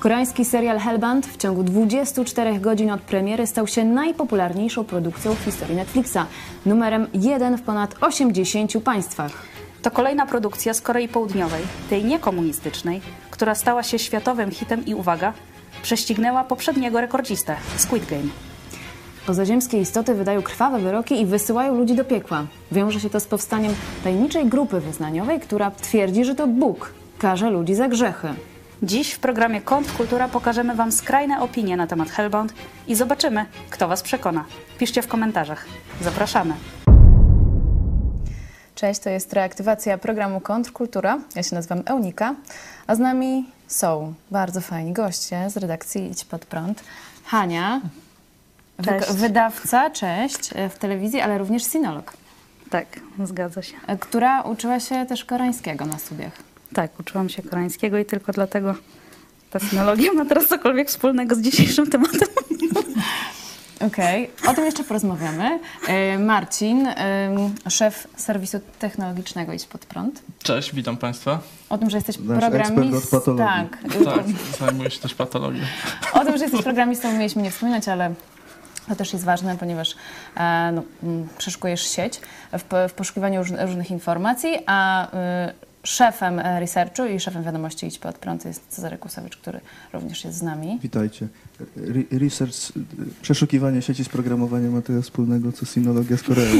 Koreański serial Hellbound w ciągu 24 godzin od premiery stał się najpopularniejszą produkcją w historii Netflixa, numerem 1 w ponad 80 państwach. To kolejna produkcja z Korei Południowej, tej niekomunistycznej, która stała się światowym hitem i, uwaga, prześcignęła poprzedniego rekordzistę, Squid Game. Pozaziemskie istoty wydają krwawe wyroki i wysyłają ludzi do piekła. Wiąże się to z powstaniem tajemniczej grupy wyznaniowej, która twierdzi, że to Bóg karze ludzi za grzechy. Dziś w programie Kontrkultura pokażemy Wam skrajne opinie na temat Hellbound i zobaczymy, kto Was przekona. Piszcie w komentarzach. Zapraszamy! Cześć, to jest reaktywacja programu Kontrkultura. Ja się nazywam Eunika, a z nami są bardzo fajni goście z redakcji Idź Pod Prąd. Hania, cześć. Wydawca, cześć, w telewizji, ale również sinolog. Tak, zgadza się. Która uczyła się też koreańskiego na studiach. Tak, uczyłam się koreańskiego i tylko dlatego ta sinologia ma teraz cokolwiek wspólnego z dzisiejszym tematem. Okej, okay. O tym jeszcze porozmawiamy. Marcin, szef serwisu technologicznego Idź Pod Prąd. Cześć, witam Państwa. O tym, że jesteś programistą. Tak, zajmuję się też patologią. O tym, że jesteś programistą, mieliśmy nie wspominać, ale to też jest ważne, ponieważ no, przeszukujesz sieć w poszukiwaniu różnych informacji, a szefem researchu i szefem wiadomości Idź Pod Prąd jest Cezary Kusowicz, który również jest z nami. Witajcie. Research, przeszukiwanie sieci z programowaniem ma tyle wspólnego, co sinologia z Koreą.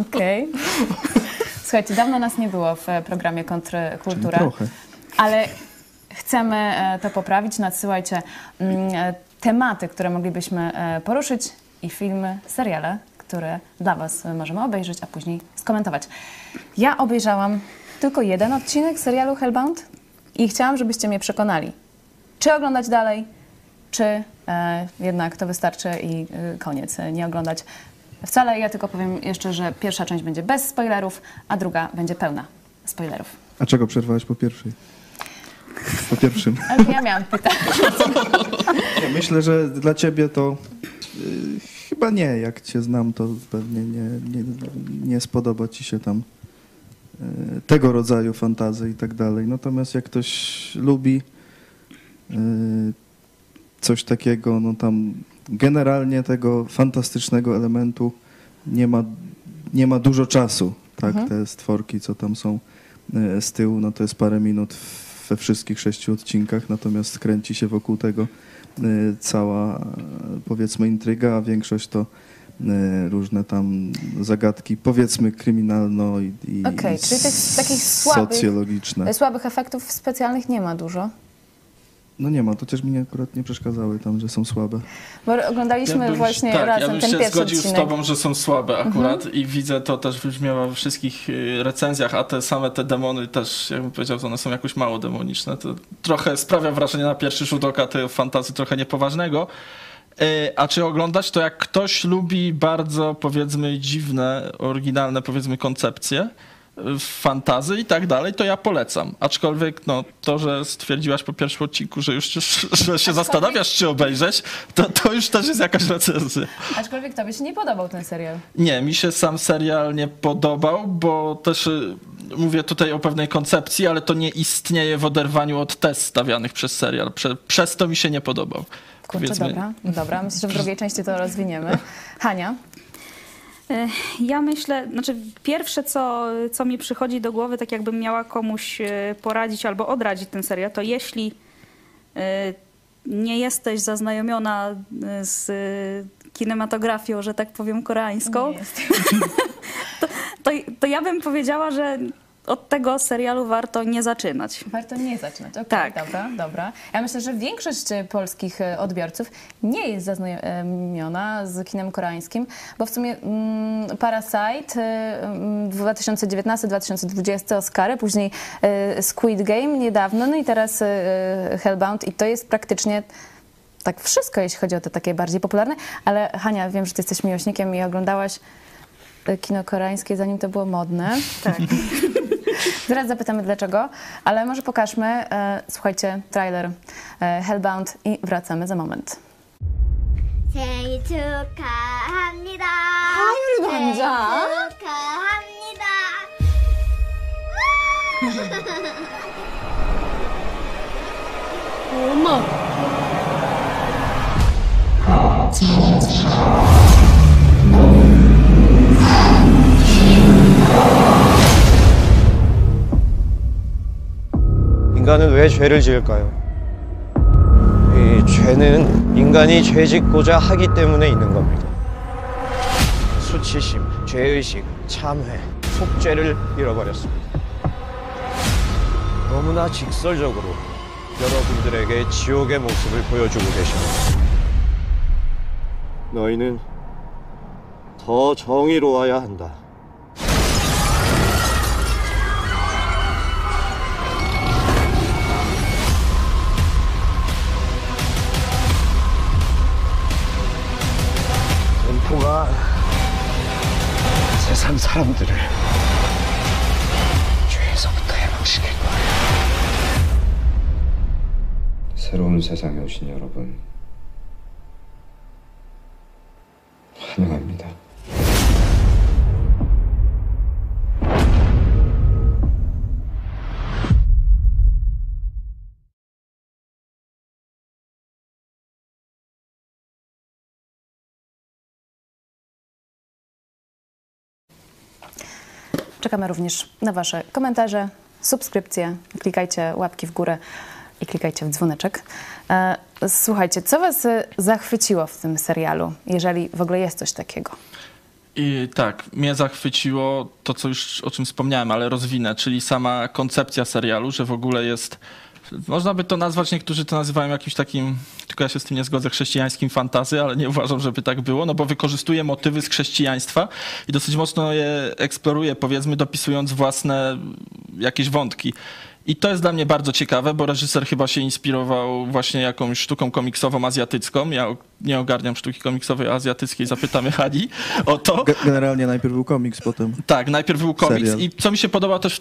Okej. Okay. Słuchajcie, dawno nas nie było w programie Kontrkultura. Trochę. Ale chcemy to poprawić. Nadsyłajcie tematy, które moglibyśmy poruszyć i filmy, seriale, które dla Was możemy obejrzeć, a później skomentować. Ja obejrzałam tylko jeden odcinek serialu Hellbound i chciałam, żebyście mnie przekonali, czy oglądać dalej, czy jednak to wystarczy i koniec, nie oglądać wcale. Ja tylko powiem jeszcze, że pierwsza część będzie bez spoilerów, a druga będzie pełna spoilerów. A czego przerwałaś po pierwszej? Po pierwszym. Ja miałam pytanie. Ja myślę, że dla Ciebie to... Chyba nie, jak Cię znam, to pewnie nie spodoba Ci się tam tego rodzaju fantazy i tak dalej. Natomiast jak ktoś lubi coś takiego, no tam generalnie tego fantastycznego elementu nie ma dużo czasu. Tak, te stworki, co tam są z tyłu, no to jest parę minut we wszystkich 6 odcinkach, natomiast kręci się wokół tego cała, powiedzmy, intryga, a większość to różne tam zagadki, powiedzmy, kryminalno i okay, czyli takich słabych efektów specjalnych nie ma dużo. No nie ma, to też mi akurat nie przeszkadzały tam, że są słabe. Bo oglądaliśmy właśnie razem ten pierwszy odcinek. Ja bym się zgodził z Tobą, że są słabe akurat i widzę to też wybrzmiewa we wszystkich recenzjach, a te demony też, jakbym powiedział, że one są jakoś mało demoniczne. To trochę sprawia wrażenie na pierwszy rzut oka tej fantazji trochę niepoważnego. A czy oglądać to, jak ktoś lubi bardzo, powiedzmy, dziwne, oryginalne, powiedzmy, koncepcje, fantazy i tak dalej, to ja polecam. Aczkolwiek no, to, że stwierdziłaś po pierwszym odcinku, że już że się zastanawiasz, czy obejrzeć, to już też jest jakaś recenzja. Aczkolwiek tobie się nie podobał ten serial. Nie, mi się sam serial nie podobał, bo też mówię tutaj o pewnej koncepcji, ale to nie istnieje w oderwaniu od tez stawianych przez serial. Przez to mi się nie podobał. Kurczę, dobra. Myślę, że w drugiej części to rozwiniemy. Hania? Ja myślę, znaczy pierwsze co mi przychodzi do głowy, tak jakbym miała komuś poradzić albo odradzić ten serial, to jeśli nie jesteś zaznajomiona z kinematografią, że tak powiem, koreańską, to ja bym powiedziała, że od tego serialu warto nie zaczynać. Warto nie zaczynać, okej, tak. Dobra. Ja myślę, że większość polskich odbiorców nie jest zaznajomiona z kinem koreańskim, bo w sumie Parasite 2019-2020 Oscary, później Squid Game niedawno, no i teraz Hellbound i to jest praktycznie tak wszystko, jeśli chodzi o te takie bardziej popularne, ale Hania, wiem, że ty jesteś miłośnikiem i oglądałaś kino koreańskie, zanim to było modne. Tak. Zaraz zapytamy dlaczego, ale może pokażmy, słuchajcie, trailer Hellbound i wracamy za moment. 생일 축하합니다. 생일 축하합니다. umarł. 인간은 왜 죄를 지을까요? 이 죄는 인간이 죄 짓고자 하기 때문에 있는 겁니다. 수치심, 죄의식, 참회, 속죄를 잃어버렸습니다. 너무나 직설적으로 여러분들에게 지옥의 모습을 보여주고 계십니다. 너희는 더 정의로워야 한다. 공포가 세상 사람들을 죄에서부터 해방시킬 거예요. 새로운 세상에 오신 여러분, 환영합니다. Czekamy również na Wasze komentarze, subskrypcje, klikajcie łapki w górę i klikajcie w dzwoneczek. Słuchajcie, co Was zachwyciło w tym serialu, jeżeli w ogóle jest coś takiego? I tak, mnie zachwyciło to, co już o czym wspomniałem, ale rozwinę, czyli sama koncepcja serialu, że w ogóle jest, można by to nazwać, niektórzy to nazywają jakimś takim, tylko ja się z tym nie zgodzę, chrześcijańskim fantasy, ale nie uważam, żeby tak było, no bo wykorzystuje motywy z chrześcijaństwa i dosyć mocno je eksploruje, powiedzmy, dopisując własne jakieś wątki. I to jest dla mnie bardzo ciekawe, bo reżyser chyba się inspirował właśnie jakąś sztuką komiksową azjatycką. Ja nie ogarniam sztuki komiksowej azjatyckiej, zapytamy Hani o to. Generalnie najpierw był komiks, potem... Tak, najpierw był komiks. Serial. I co mi się podoba też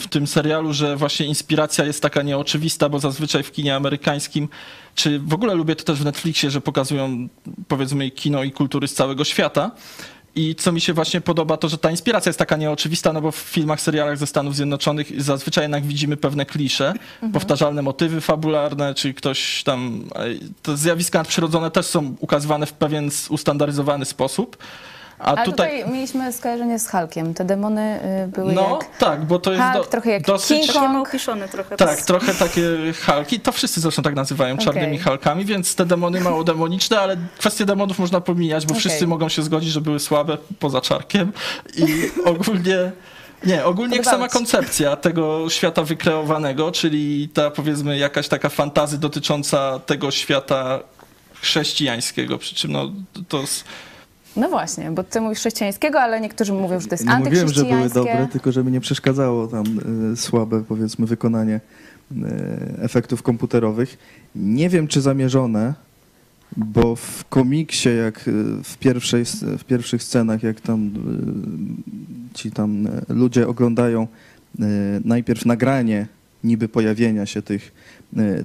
w tym serialu, że właśnie inspiracja jest taka nieoczywista, bo zazwyczaj w kinie amerykańskim, czy w ogóle lubię to też w Netflixie, że pokazują, powiedzmy, kino i kultury z całego świata. I co mi się właśnie podoba, to że ta inspiracja jest taka nieoczywista, no bo w filmach, serialach ze Stanów Zjednoczonych zazwyczaj jednak widzimy pewne klisze, powtarzalne motywy fabularne, czy ktoś tam... Te zjawiska nadprzyrodzone też są ukazywane w pewien ustandaryzowany sposób. A tutaj mieliśmy skojarzenie z Hulkiem. Te demony były jak... tak, bo to jest Hulk, trochę jak dosyć... King trochę. Tak, trochę takie Hulki. To wszyscy zresztą tak nazywają, czarnymi Hulkami, więc te demony mało demoniczne, ale kwestię demonów można pomijać, bo wszyscy mogą się zgodzić, że były słabe, poza Czarkiem. I ogólnie... Nie, ogólnie sama koncepcja tego świata wykreowanego, czyli ta, powiedzmy, jakaś taka fantazy dotycząca tego świata chrześcijańskiego. Przy czym to jest... No właśnie, bo ty mówisz chrześcijańskiego, ale niektórzy mówią, że to jest antychrześcijańskie. Nie mówiłem, że były dobre, tylko że mi nie przeszkadzało tam słabe, powiedzmy, wykonanie efektów komputerowych. Nie wiem, czy zamierzone, bo w komiksie, jak w pierwszych scenach, jak tam ci tam ludzie oglądają najpierw nagranie niby pojawienia się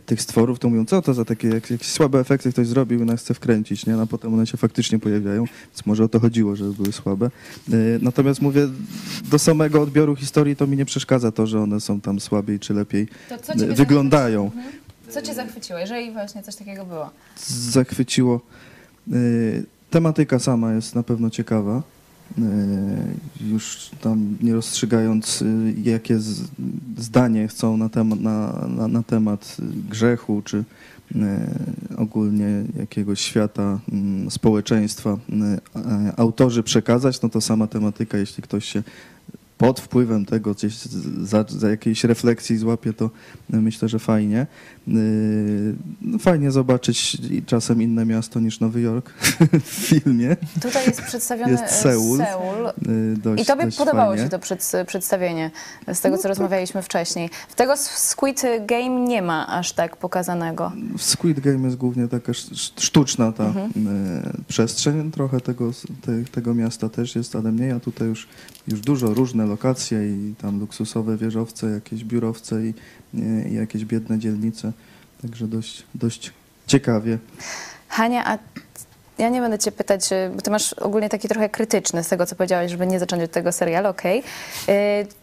tych stworów, to mówią, co to za takie jakieś słabe efekty ktoś zrobił i nas chce wkręcić, nie? A potem one się faktycznie pojawiają, więc może o to chodziło, żeby były słabe. Natomiast mówię, do samego odbioru historii to mi nie przeszkadza to, że one są tam słabiej czy lepiej wyglądają. Co cię zachwyciło, jeżeli właśnie coś takiego było? Zachwyciło. Tematyka sama jest na pewno ciekawa. Już tam nie rozstrzygając, jakie zdanie chcą na temat grzechu, czy ogólnie jakiegoś świata, społeczeństwa autorzy przekazać, no to sama tematyka, jeśli ktoś się pod wpływem tego gdzieś za jakiejś refleksji złapie, to myślę, że fajnie. Fajnie zobaczyć czasem inne miasto niż Nowy Jork w filmie. Tutaj jest przedstawiony Seul. Dość, I tobie podobało fajnie. Się to przedstawienie z tego, co rozmawialiśmy wcześniej. W tego Squid Game nie ma aż tak pokazanego. W Squid Game jest głównie taka sztuczna ta przestrzeń. Trochę tego miasta też jest, ale mniej, a tutaj już dużo różne lokacje i tam luksusowe wieżowce, jakieś biurowce i jakieś biedne dzielnice. Także dość ciekawie. Hania, a ja nie będę cię pytać, bo ty masz ogólnie taki trochę krytyczny z tego, co powiedziałeś, żeby nie zacząć od tego serialu, okej.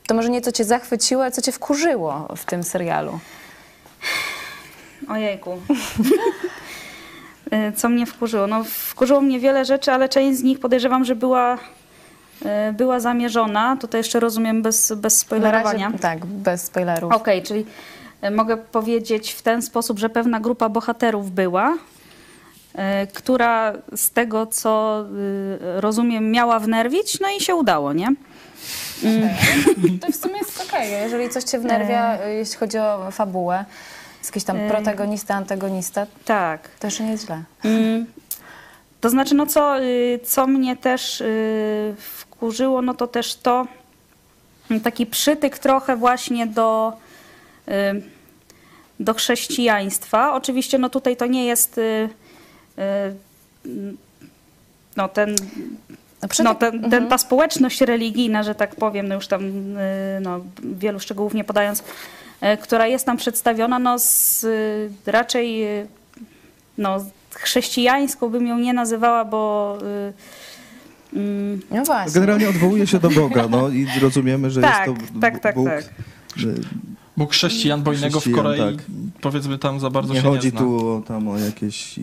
To może nie co cię zachwyciło, a co cię wkurzyło w tym serialu? Ojejku. Co mnie wkurzyło? No, wkurzyło mnie wiele rzeczy, ale część z nich podejrzewam, że była zamierzona. Tutaj jeszcze rozumiem bez spoilerowania. Tak, bez spoilerów. Okej, czyli mogę powiedzieć w ten sposób, że pewna grupa bohaterów była, która z tego, co rozumiem, miała wnerwić, no i się udało, nie? To w sumie jest okej, jeżeli coś cię wnerwia, jeśli chodzi o fabułę, jest jakiś tam protagonista, antagonista, tak, to jeszcze nie jest źle. To znaczy, no co mnie też wkurzyło, no to też to taki przytyk trochę właśnie do chrześcijaństwa. Oczywiście no tutaj to nie jest no ten... No, ta społeczność religijna, że tak powiem, no już tam no, wielu szczegółów nie podając, która jest tam przedstawiona, no raczej no, chrześcijańską bym ją nie nazywała, bo... No właśnie. Generalnie odwołuje się do Boga, no i rozumiemy, że tak, jest to tak, Bóg... Tak. Bóg chrześcijan, bo innego w Korei, tak, powiedzmy, tam za bardzo nie się chodzi, nie zna. Tu o jakieś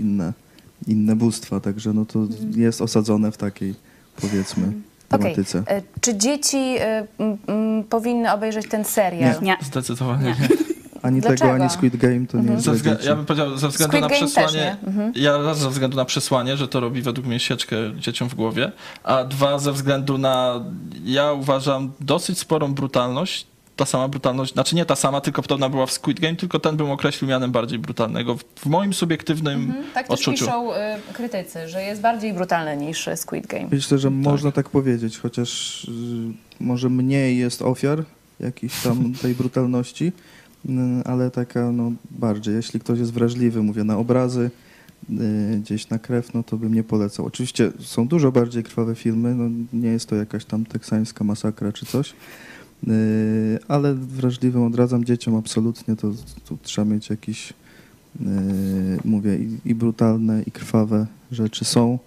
inne bóstwa, także no to jest osadzone w takiej, powiedzmy, tematyce. Okay. Czy dzieci powinny obejrzeć ten serial? Nie, zdecydowanie nie. Ani dlaczego? Tego, ani Squid Game to nie jest dla dzieci. Ja bym powiedział, ze względu na przesłanie, ze względu na przesłanie, że to robi według mnie sieczkę dzieciom w głowie, a dwa, ze względu na, ja uważam, dosyć sporą brutalność. Ta sama brutalność, znaczy nie ta sama, tylko podobna była w Squid Game, tylko ten bym określił mianem bardziej brutalnego, w moim subiektywnym tak odczuciu. Tak też piszą krytycy, że jest bardziej brutalny niż Squid Game. Myślę, że można tak powiedzieć, chociaż może mniej jest ofiar jakiejś tam tej brutalności, ale taka no bardziej, jeśli ktoś jest wrażliwy, mówię, na obrazy, gdzieś na krew, no to bym nie polecał. Oczywiście są dużo bardziej krwawe filmy, no nie jest to jakaś tam teksańska masakra czy coś, ale wrażliwym odradzam dzieciom absolutnie, to tu trzeba mieć jakieś, mówię, i brutalne, i krwawe rzeczy są.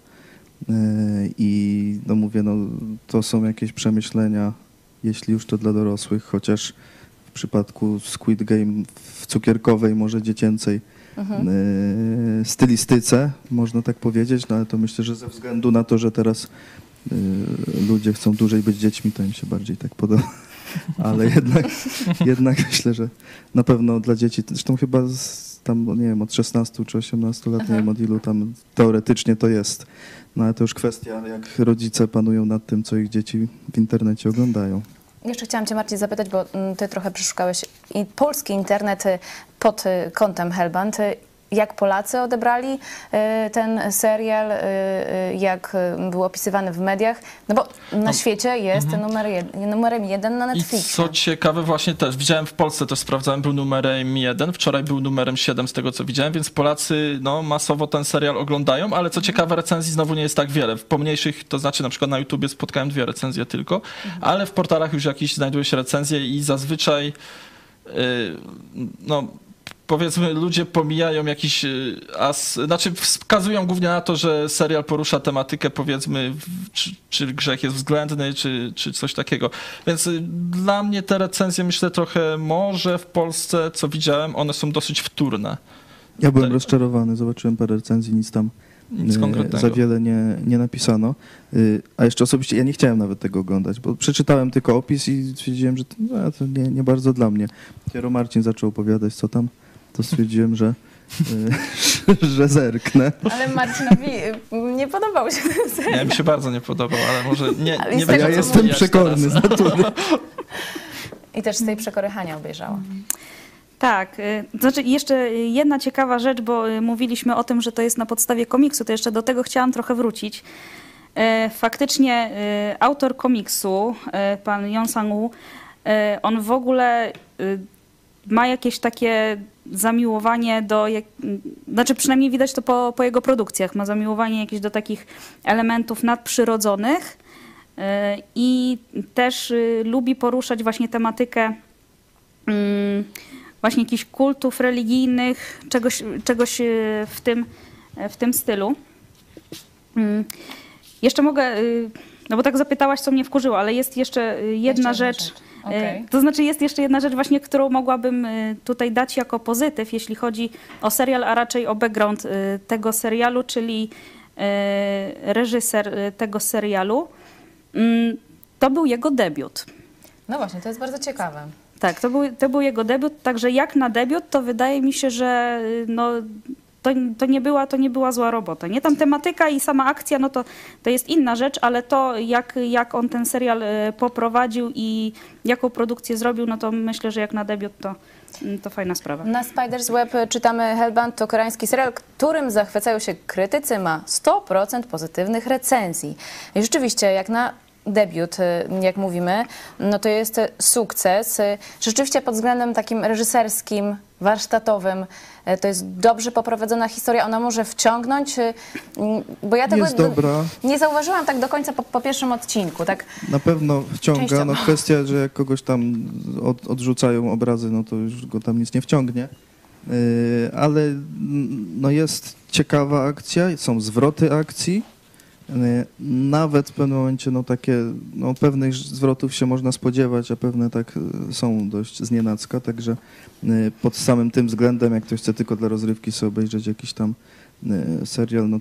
I no mówię, no, to są jakieś przemyślenia, jeśli już to dla dorosłych, chociaż w przypadku Squid Game w cukierkowej, może dziecięcej stylistyce, można tak powiedzieć, no ale to myślę, że ze względu na to, że teraz ludzie chcą dłużej być dziećmi, to im się bardziej tak podoba. Ale jednak myślę, że na pewno dla dzieci, zresztą chyba tam, nie wiem, od 16 czy 18 lat, nie wiem od ilu tam teoretycznie to jest. No ale to już kwestia, jak rodzice panują nad tym, co ich dzieci w internecie oglądają. Jeszcze chciałam cię, Marcin, zapytać, bo ty trochę przeszukałeś polski internet pod kątem Hellbound. Jak Polacy odebrali ten serial, jak był opisywany w mediach, no bo na świecie jest numerem jeden na Netflixie. I co ciekawe właśnie też, widziałem w Polsce, też sprawdzałem, był numerem 1, wczoraj był numerem 7 z tego co widziałem, więc Polacy no, masowo ten serial oglądają, ale co ciekawe recenzji znowu nie jest tak wiele. W pomniejszych, to znaczy na przykład na YouTubie spotkałem 2 recenzje tylko, ale w portalach już jakieś znajduje się recenzje i zazwyczaj no... Powiedzmy, ludzie pomijają jakiś znaczy wskazują głównie na to, że serial porusza tematykę, powiedzmy, czy grzech jest względny, czy coś takiego. Więc dla mnie te recenzje, myślę, trochę może w Polsce, co widziałem, one są dosyć wtórne. Ja byłem rozczarowany, zobaczyłem parę recenzji, nic konkretnego. Za wiele nie napisano. A jeszcze osobiście ja nie chciałem nawet tego oglądać, bo przeczytałem tylko opis i stwierdziłem, że to nie bardzo dla mnie. Dopiero Marcin zaczął opowiadać, co tam. To stwierdziłem, że zerknę. Ale Marcinowi nie podobał się ten serial. Ja mi się bardzo nie podobał, ale może nie wiem. Ja jestem przekorny z natury. I też z tej przekory Hania obejrzała. Tak. Znaczy jeszcze jedna ciekawa rzecz, bo mówiliśmy o tym, że to jest na podstawie komiksu, to jeszcze do tego chciałam trochę wrócić. Faktycznie autor komiksu, pan Yeon Sang-woo, on w ogóle ma jakieś takie zamiłowanie znaczy przynajmniej widać to po jego produkcjach, ma zamiłowanie jakieś do takich elementów nadprzyrodzonych i też lubi poruszać właśnie tematykę właśnie jakichś kultów religijnych, czegoś w tym stylu. Jeszcze mogę, no bo tak zapytałaś, co mnie wkurzyło, ale jest jeszcze jedna rzecz. Okay. To znaczy jest jeszcze jedna rzecz właśnie, którą mogłabym tutaj dać jako pozytyw, jeśli chodzi o serial, a raczej o background tego serialu, czyli reżyser tego serialu. To był jego debiut. No właśnie, to jest bardzo ciekawe. Tak, to był jego debiut, także jak na debiut, to wydaje mi się, że no, to nie była zła robota. Nie? Tam tematyka i sama akcja, no to jest inna rzecz, ale to jak on ten serial poprowadził i jaką produkcję zrobił, no to myślę, że jak na debiut to fajna sprawa. Na Spider's Web czytamy: Hellbound to koreański serial, którym zachwycają się krytycy, ma 100% pozytywnych recenzji. I rzeczywiście, jak na debiut, jak mówimy, no to jest sukces. Rzeczywiście pod względem takim reżyserskim, warsztatowym, to jest dobrze poprowadzona historia, ona może wciągnąć, bo ja tego nie zauważyłam tak do końca po pierwszym odcinku. Tak na pewno wciąga, no kwestia, że jak kogoś tam odrzucają obrazy, no to już go tam nic nie wciągnie. Ale no jest ciekawa akcja, są zwroty akcji. Nawet w pewnym momencie no, pewnych zwrotów się można spodziewać, a pewne tak są dość znienacka, także pod samym tym względem, jak ktoś chce tylko dla rozrywki sobie obejrzeć jakiś tam serial, no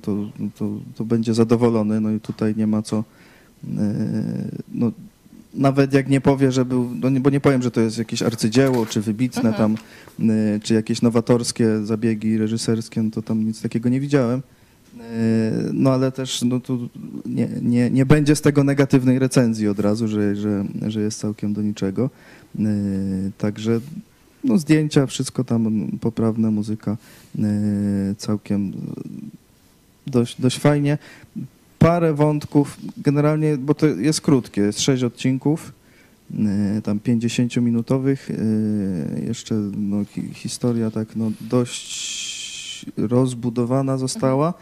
to będzie zadowolony. No i tutaj nie ma co, no, nawet jak nie powie, że był, no, bo nie powiem, że to jest jakieś arcydzieło, czy wybitne tam, czy jakieś nowatorskie zabiegi reżyserskie, no, to tam nic takiego nie widziałem. No ale też no, tu nie będzie z tego negatywnej recenzji od razu, że jest całkiem do niczego. Także no, zdjęcia, wszystko tam poprawne, muzyka całkiem dość fajnie. Parę wątków generalnie, bo to jest krótkie, jest 6 odcinków, tam 50-minutowych. Jeszcze no, historia tak no, dość rozbudowana została,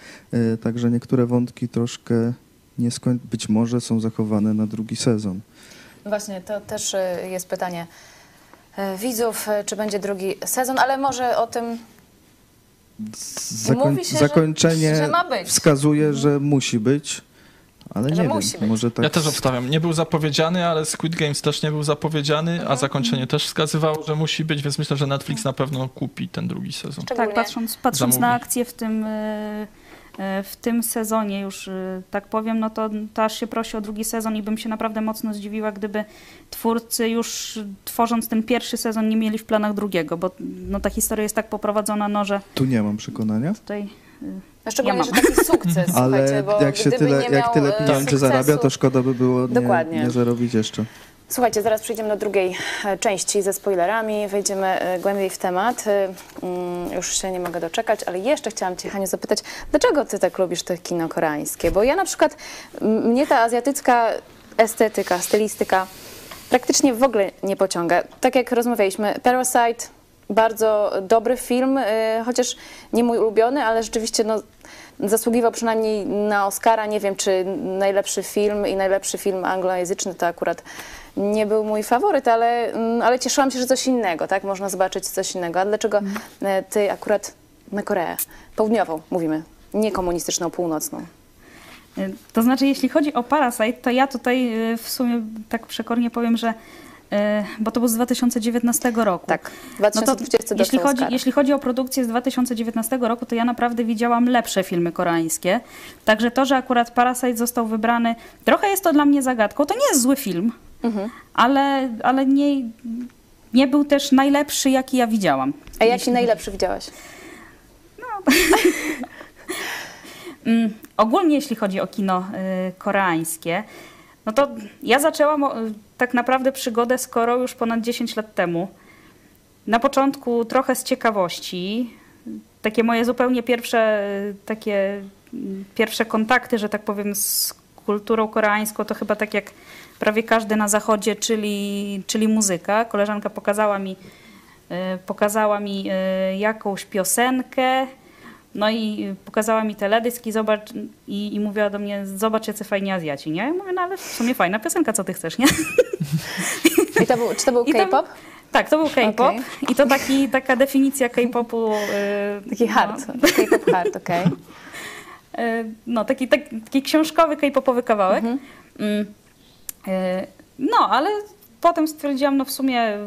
także niektóre wątki troszkę być może są zachowane na drugi sezon. Właśnie, to też jest pytanie widzów, czy będzie drugi sezon, ale może o tym mówi się, zakończenie że ma być. Wskazuje, że musi być. Ale nie wiem, może tak. Ja też obstawiam. Nie był zapowiedziany, ale Squid Game też nie był zapowiedziany, a zakończenie też wskazywało, że musi być, więc myślę, że Netflix na pewno kupi ten drugi sezon. Tak, patrząc na akcję w tym sezonie już, tak powiem, no to aż się prosi o drugi sezon i bym się naprawdę mocno zdziwiła, gdyby twórcy już tworząc ten pierwszy sezon nie mieli w planach drugiego, bo no, ta historia jest tak poprowadzona, no, że... Tu nie mam przekonania. Tutaj... Szczególnie, że taki sukces, ale bo jak się tyle pieniędzy zarabia, to szkoda by było nie zarobić jeszcze. Słuchajcie, zaraz przejdziemy do drugiej części ze spoilerami, wejdziemy głębiej w temat. Już się nie mogę doczekać, ale jeszcze chciałam cię, Haniu, zapytać, dlaczego ty tak lubisz te kino koreańskie? Bo ja na przykład, mnie ta azjatycka estetyka, stylistyka praktycznie w ogóle nie pociąga. Tak jak rozmawialiśmy, Parasite, bardzo dobry film, chociaż nie mój ulubiony, ale rzeczywiście no, zasługiwał przynajmniej na Oscara. Nie wiem, czy najlepszy film i najlepszy film anglojęzyczny to akurat nie był mój faworyt, ale cieszyłam się, że coś innego, tak? Można zobaczyć coś innego. A dlaczego ty akurat na Koreę Południową mówimy, nie komunistyczną, północną? To znaczy, jeśli chodzi o Parasite, to ja tutaj w sumie tak przekornie powiem, że bo to był z 2019 roku. Tak, 2020 no to, jeśli chodzi o produkcję z 2019 roku, to ja naprawdę widziałam lepsze filmy koreańskie. Także to, że akurat Parasite został wybrany, trochę jest to dla mnie zagadką. To nie jest zły film, ale nie był też najlepszy, jaki ja widziałam. A jaki najlepszy widziałaś? No. Ogólnie jeśli chodzi o kino koreańskie, no to ja zaczęłam tak naprawdę przygodę z Koreą już ponad 10 lat temu. Na początku trochę z ciekawości. Takie moje zupełnie pierwsze kontakty, że tak powiem, z kulturą koreańską to chyba tak jak prawie każdy na zachodzie, czyli muzyka. Koleżanka pokazała mi jakąś piosenkę. No i pokazała mi teledysk i mówiła do mnie, zobacz, jacy fajni Azjaci, nie? Ja mówię, no ale w sumie fajna piosenka, co ty chcesz, nie? I to był K-pop? Tak, to był K-pop. Okay. I to taka definicja K-popu. Taki hard, no. K-pop hard, okej. Okay. No, taki książkowy K-popowy kawałek. No, ale potem stwierdziłam, no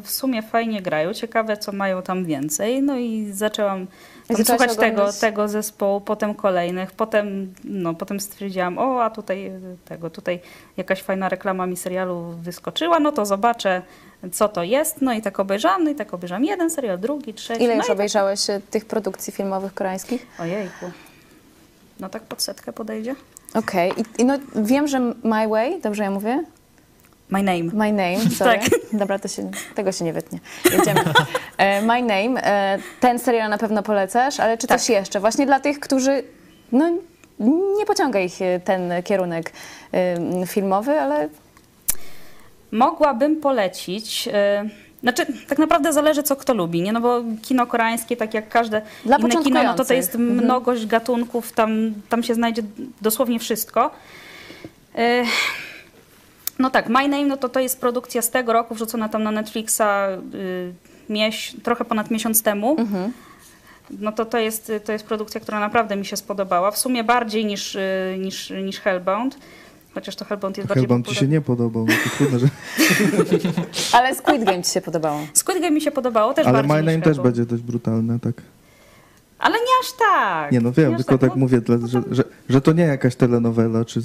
w sumie fajnie grają, ciekawe co mają tam więcej. No i zaczęłam słuchać tego zespołu, potem kolejnych, potem stwierdziłam, o, a tutaj jakaś fajna reklama mi serialu wyskoczyła, no to zobaczę, co to jest. No i tak obejrzałam, jeden serial, drugi, trzeci. Ile już obejrzałeś tych produkcji filmowych koreańskich? Ojejku, no tak pod setkę podejdzie. Okej, i no wiem, że My Way, dobrze ja mówię? My Name. My Name, sorry. Tak. Dobra, tego się nie wytnie. Jedziemy. My Name, ten serial na pewno polecasz, ale czy tak. Coś jeszcze? Właśnie dla tych, którzy, no nie pociąga ich ten kierunek filmowy, ale... Mogłabym polecić, znaczy tak naprawdę zależy co kto lubi, nie? No bo kino koreańskie, tak jak każde inne kino, no to jest mnogość gatunków, tam się znajdzie dosłownie wszystko. No tak, My Name, no to jest produkcja z tego roku, wrzucona tam na Netflixa trochę ponad miesiąc temu. Mhm. No to jest produkcja, która naprawdę mi się spodobała. W sumie bardziej niż Hellbound. Chociaż to Hellbound jest bardziej popularny. Hellbound ci się nie podobał, no to trudno, że... Ale Squid Game ci się podobało. Squid Game mi się podobało też. Ale bardziej My Name też będzie dość brutalne, tak. Ale nie aż tak. Nie, no wiem, tylko tak mówię, że to nie jakaś telenowela, czy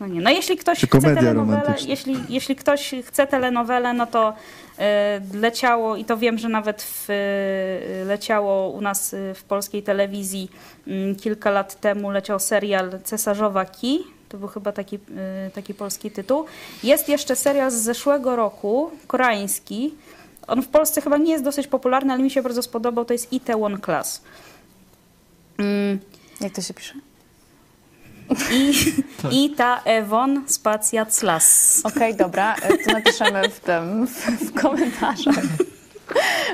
no nie, no jeśli ktoś chce telenowelę, jeśli ktoś chce telenowelę, no to leciało, i to wiem, że nawet leciało u nas w polskiej telewizji kilka lat temu, leciał serial Cesarzowa Ki, to był chyba taki polski tytuł. Jest jeszcze serial z zeszłego roku, koreański. On w Polsce chyba nie jest dosyć popularny, ale mi się bardzo spodobał, to jest Itaewon Class. Jak to się pisze? Itaewon spacja Class. Okej, dobra, to napiszemy w komentarzach.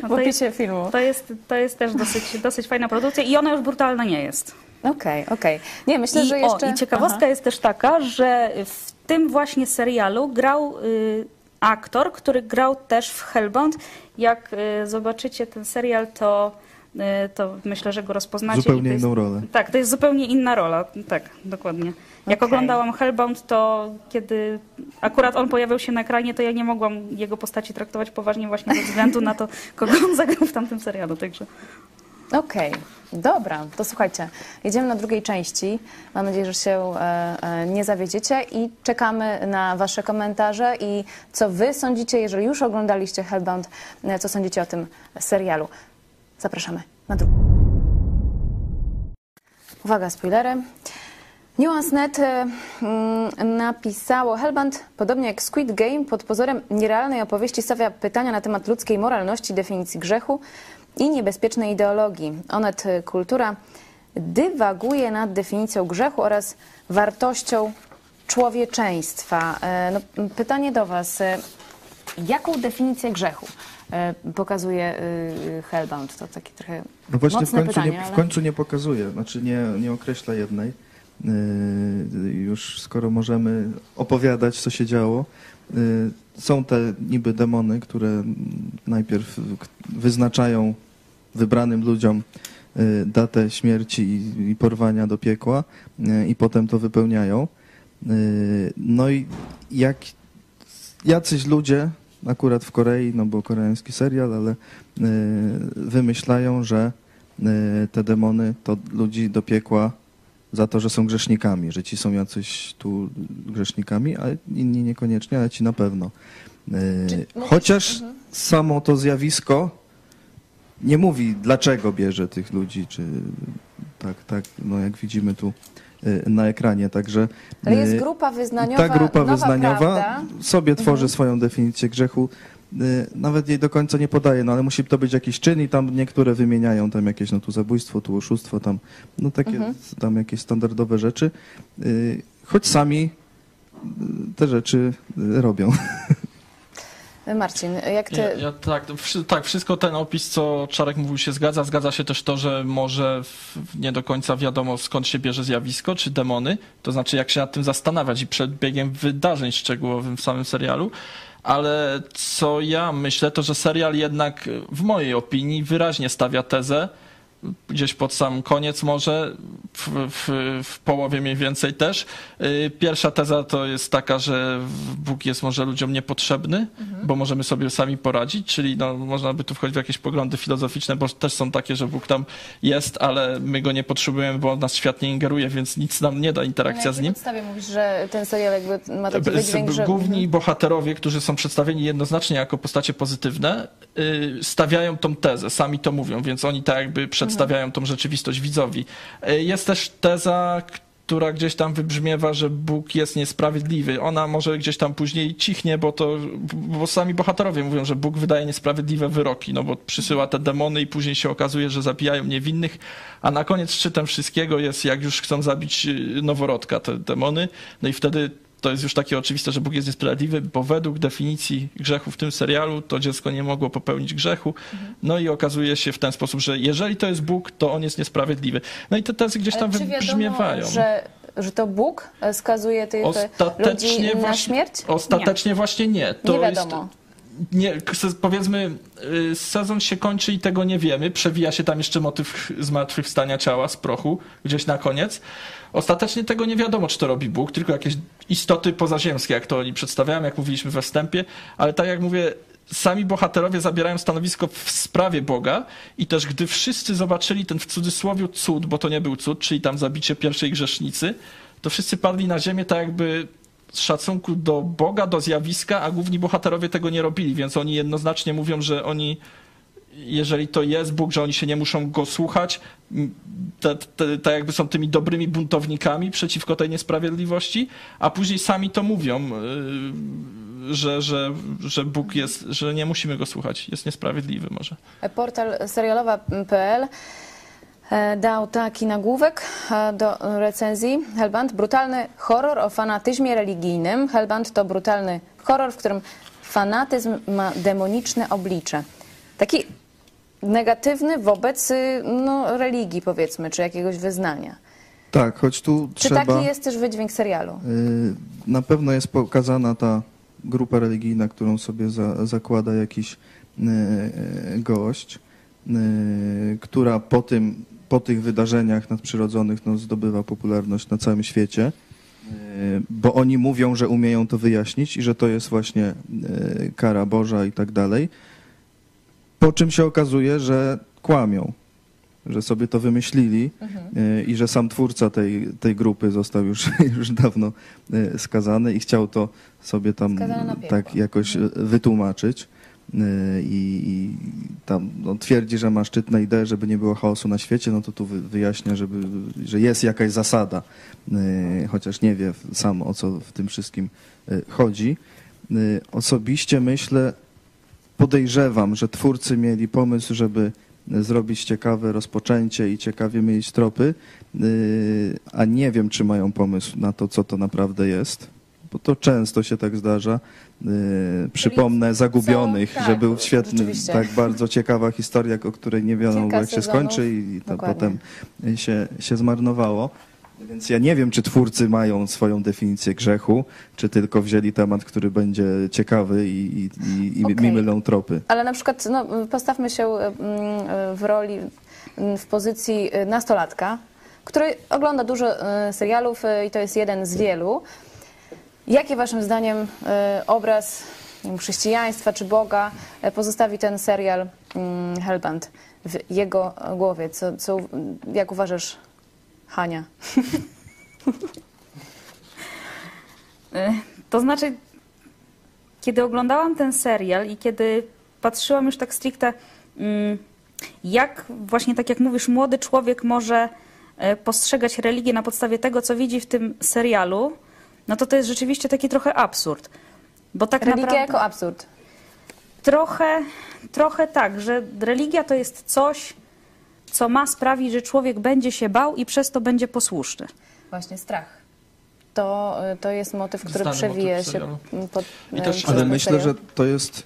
No w opisie filmu. To jest też dosyć fajna produkcja i ona już brutalna nie jest. Okej. Nie, myślę, że jeszcze... I ciekawostka jest też taka, że w tym właśnie serialu grał... aktor, który grał też w Hellbound. Jak zobaczycie ten serial, to myślę, że go rozpoznacie. Zupełnie inną rolę. Tak, to jest zupełnie inna rola. Tak, dokładnie. Jak oglądałam Hellbound, to kiedy akurat on pojawiał się na ekranie, to ja nie mogłam jego postaci traktować poważnie właśnie ze względu na to, kogo on zagrał w tamtym serialu. Także. Okej, dobra, to słuchajcie, jedziemy na drugiej części. Mam nadzieję, że się nie zawiedziecie i czekamy na wasze komentarze i co wy sądzicie, jeżeli już oglądaliście Hellbound, co sądzicie o tym serialu. Zapraszamy na drugą. Uwaga, spoilery. Niuans.net napisało: Hellbound, podobnie jak Squid Game, pod pozorem nierealnej opowieści stawia pytania na temat ludzkiej moralności, definicji grzechu i niebezpiecznej ideologii. Onet Kultura dywaguje nad definicją grzechu oraz wartością człowieczeństwa. No, pytanie do was. Jaką definicję grzechu pokazuje Hellbound? To takie trochę no właśnie mocne pytanie. Ale... w końcu nie pokazuje, znaczy nie określa jednej. Już skoro możemy opowiadać, co się działo. Są te niby demony, które najpierw wyznaczają wybranym ludziom datę śmierci i porwania do piekła i potem to wypełniają. No i jak jacyś ludzie, akurat w Korei, no bo koreański serial, ale wymyślają, że te demony to ludzi do piekła za to, że są grzesznikami, że ci są jacyś tu grzesznikami, a inni niekoniecznie, ale ci na pewno. Chociaż samo to zjawisko nie mówi, dlaczego bierze tych ludzi, czy tak, no jak widzimy tu na ekranie, także... Ale jest grupa wyznaniowa, ta grupa wyznaniowa sobie tworzy swoją definicję grzechu, nawet jej do końca nie podaje, no ale musi to być jakiś czyn i tam niektóre wymieniają tam jakieś, no tu zabójstwo, tu oszustwo, tam no takie tam jakieś standardowe rzeczy, choć sami te rzeczy robią. Marcin, jak ty... Ja, wszystko ten opis, co Czarek mówił, się zgadza. Zgadza się też to, że może nie do końca wiadomo, skąd się bierze zjawisko, czy demony, to znaczy jak się nad tym zastanawiać i przed biegiem wydarzeń szczegółowym w samym serialu. Ale co ja myślę, to że serial jednak w mojej opinii wyraźnie stawia tezę, gdzieś pod sam koniec może, w połowie mniej więcej też. Pierwsza teza to jest taka, że Bóg jest może ludziom niepotrzebny, bo możemy sobie sami poradzić, czyli no, można by tu wchodzić w jakieś poglądy filozoficzne, bo też są takie, że Bóg tam jest, ale my go nie potrzebujemy, bo on nas świat nie ingeruje, więc nic nam nie da interakcja z nim. Na podstawie mówisz, że ten serial jakby ma taki wydźwięk, że... Główni bohaterowie, którzy są przedstawieni jednoznacznie jako postacie pozytywne, stawiają tą tezę, sami to mówią, więc oni tak jakby przedstawiają tą rzeczywistość widzowi. Jest też teza, która gdzieś tam wybrzmiewa, że Bóg jest niesprawiedliwy. Ona może gdzieś tam później cichnie, bo sami bohaterowie mówią, że Bóg wydaje niesprawiedliwe wyroki, no bo przysyła te demony i później się okazuje, że zabijają niewinnych, a na koniec szczytem wszystkiego jest, jak już chcą zabić noworodka, te demony, no i wtedy to jest już takie oczywiste, że Bóg jest niesprawiedliwy, bo według definicji grzechu w tym serialu to dziecko nie mogło popełnić grzechu. No i okazuje się w ten sposób, że jeżeli to jest Bóg, to on jest niesprawiedliwy. No i te tezy gdzieś tam wybrzmiewają. Że to Bóg skazuje tych ludzi na śmierć? Ostatecznie nie. Właśnie nie. To nie wiadomo. Nie, powiedzmy, sezon się kończy i tego nie wiemy. Przewija się tam jeszcze motyw zmartwychwstania ciała z prochu gdzieś na koniec. Ostatecznie tego nie wiadomo, czy to robi Bóg, tylko jakieś istoty pozaziemskie, jak to oni przedstawiają, jak mówiliśmy we wstępie. Ale tak jak mówię, sami bohaterowie zabierają stanowisko w sprawie Boga i też gdy wszyscy zobaczyli ten w cudzysłowie cud, bo to nie był cud, czyli tam zabicie pierwszej grzesznicy, to wszyscy padli na ziemię tak jakby... z szacunku do Boga, do zjawiska, a główni bohaterowie tego nie robili, więc oni jednoznacznie mówią, że oni, jeżeli to jest Bóg, że oni się nie muszą go słuchać, tak jakby są tymi dobrymi buntownikami przeciwko tej niesprawiedliwości, a później sami to mówią, że Bóg jest, że nie musimy go słuchać, jest niesprawiedliwy może. Portal serialowa.pl dał taki nagłówek do recenzji. Hellbound, brutalny horror o fanatyzmie religijnym. Hellbound to brutalny horror, w którym fanatyzm ma demoniczne oblicze. Taki negatywny wobec religii, powiedzmy, czy jakiegoś wyznania. Tak, choć tu trzeba... Czy taki jest też wydźwięk serialu? Na pewno jest pokazana ta grupa religijna, którą sobie zakłada jakiś gość, która po tych wydarzeniach nadprzyrodzonych zdobywa popularność na całym świecie, bo oni mówią, że umieją to wyjaśnić i że to jest właśnie kara Boża i tak dalej, po czym się okazuje, że kłamią, że sobie to wymyślili i że sam twórca tej grupy został już dawno skazany i chciał to sobie tam tak jakoś wytłumaczyć. I tam twierdzi, że ma szczytne idee, żeby nie było chaosu na świecie, no to tu wyjaśnia, że jest jakaś zasada, chociaż nie wie sam, o co w tym wszystkim chodzi. Osobiście myślę, podejrzewam, że twórcy mieli pomysł, żeby zrobić ciekawe rozpoczęcie i ciekawie mieć tropy, a nie wiem, czy mają pomysł na to, co to naprawdę jest. Bo to często się tak zdarza. Przypomnę Zagubionych, że był świetny, tak bardzo ciekawa historia, o której nie wiadomo jak się skończy i to potem się zmarnowało. Więc ja nie wiem, czy twórcy mają swoją definicję grzechu, czy tylko wzięli temat, który będzie ciekawy i mylą tropy. Ale na przykład postawmy się w pozycji nastolatka, który ogląda dużo serialów i to jest jeden z wielu. Jaki waszym zdaniem obraz chrześcijaństwa czy Boga pozostawi ten serial Hellbound w jego głowie? Jak uważasz, Hania? To znaczy, kiedy oglądałam ten serial i kiedy patrzyłam już tak stricte, jak właśnie tak jak mówisz, młody człowiek może postrzegać religię na podstawie tego, co widzi w tym serialu, no to jest rzeczywiście taki trochę absurd. Bo tak religia naprawdę, jako absurd? Trochę tak, że religia to jest coś, co ma sprawić, że człowiek będzie się bał i przez to będzie posłuszny. Właśnie strach. To jest motyw, który przewija się pod... Ale myślę, że to jest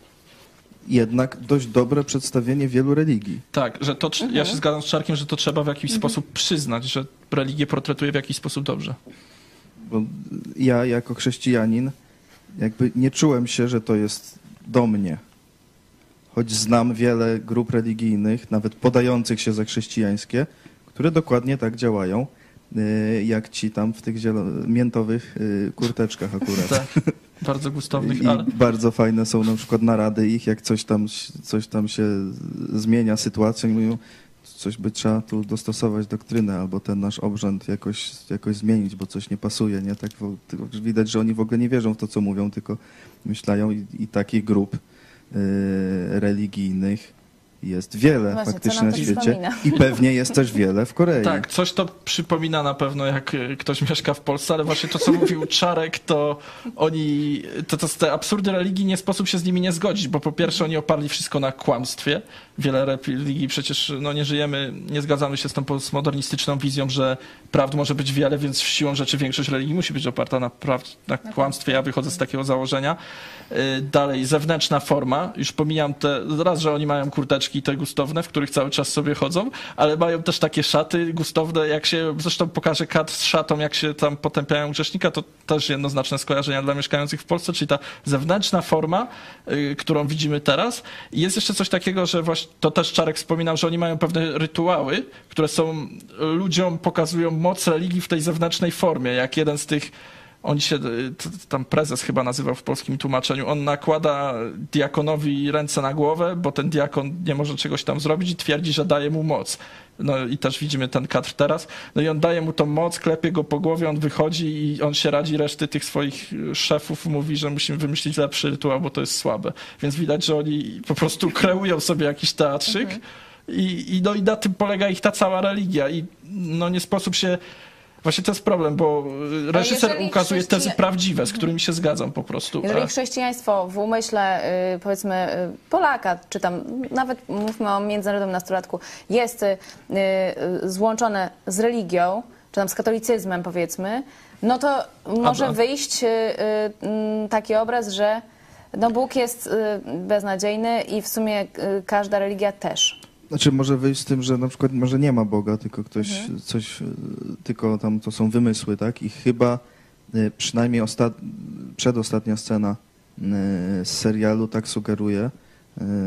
jednak dość dobre przedstawienie wielu religii. Tak, że to ja się zgadzam z Czarkiem, że to trzeba w jakiś sposób przyznać, że religię portretuje w jakiś sposób dobrze. Bo ja jako chrześcijanin jakby nie czułem się, że to jest do mnie. choć znam wiele grup religijnych, nawet podających się za chrześcijańskie, które dokładnie tak działają, jak ci tam w tych miętowych kurteczkach akurat. Tak, bardzo gustownych. I ale... bardzo fajne są na przykład narady ich, jak coś tam się zmienia sytuacja i mówią, coś by trzeba tu dostosować doktrynę albo ten nasz obrzęd jakoś zmienić, bo coś nie pasuje. Nie? Tak, widać, że oni w ogóle nie wierzą w to, co mówią, tylko myślają i takich grup religijnych jest wiele właśnie, faktycznie na świecie wspomina. I pewnie jest też wiele w Korei. Tak, coś to przypomina na pewno, jak ktoś mieszka w Polsce, ale właśnie to, co mówił Czarek, to oni, to te absurdy religii nie sposób się z nimi nie zgodzić, bo po pierwsze oni oparli wszystko na kłamstwie. Wiele religii przecież no, nie żyjemy, nie zgadzamy się z tą postmodernistyczną wizją, że prawd może być wiele, więc siłą rzeczy większość religii musi być oparta na kłamstwie. Ja wychodzę z takiego założenia. Dalej, zewnętrzna forma. Już pomijam raz, że oni mają kurteczki te gustowne, w których cały czas sobie chodzą, ale mają też takie szaty gustowne, jak się, zresztą pokażę kadr z szatą, jak się tam potępiają grzesznika, to też jednoznaczne skojarzenia dla mieszkających w Polsce, czyli ta zewnętrzna forma, którą widzimy teraz. I jest jeszcze coś takiego, że właśnie to też Czarek wspominał, że oni mają pewne rytuały, które są ludziom pokazują moc religii w tej zewnętrznej formie. Jak jeden z tych, on się tam prezes chyba nazywał w polskim tłumaczeniu, on nakłada diakonowi ręce na głowę, bo ten diakon nie może czegoś tam zrobić i twierdzi, że daje mu moc. No i też widzimy ten kadr teraz. No i on daje mu tą moc, klepie go po głowie, on wychodzi i on się radzi reszty tych swoich szefów, mówi, że musimy wymyślić lepszy rytuał, bo to jest słabe. Więc widać, że oni po prostu kreują sobie jakiś teatrzyk i na tym polega ich ta cała religia. I no nie sposób się... Właśnie to jest problem, bo reżyser ukazuje tezy prawdziwe, z którymi się zgadzam po prostu. Jeżeli chrześcijaństwo w umyśle, powiedzmy, Polaka, czy tam nawet mówmy o międzynarodowym nastolatku, jest złączone z religią, czy tam z katolicyzmem, powiedzmy, no to może wyjść taki obraz, że no Bóg jest beznadziejny i w sumie każda religia też. Znaczy może wyjść z tym, że na przykład może nie ma Boga, tylko ktoś coś, tylko tam to są wymysły, tak? I chyba przynajmniej przedostatnia scena z serialu tak sugeruje,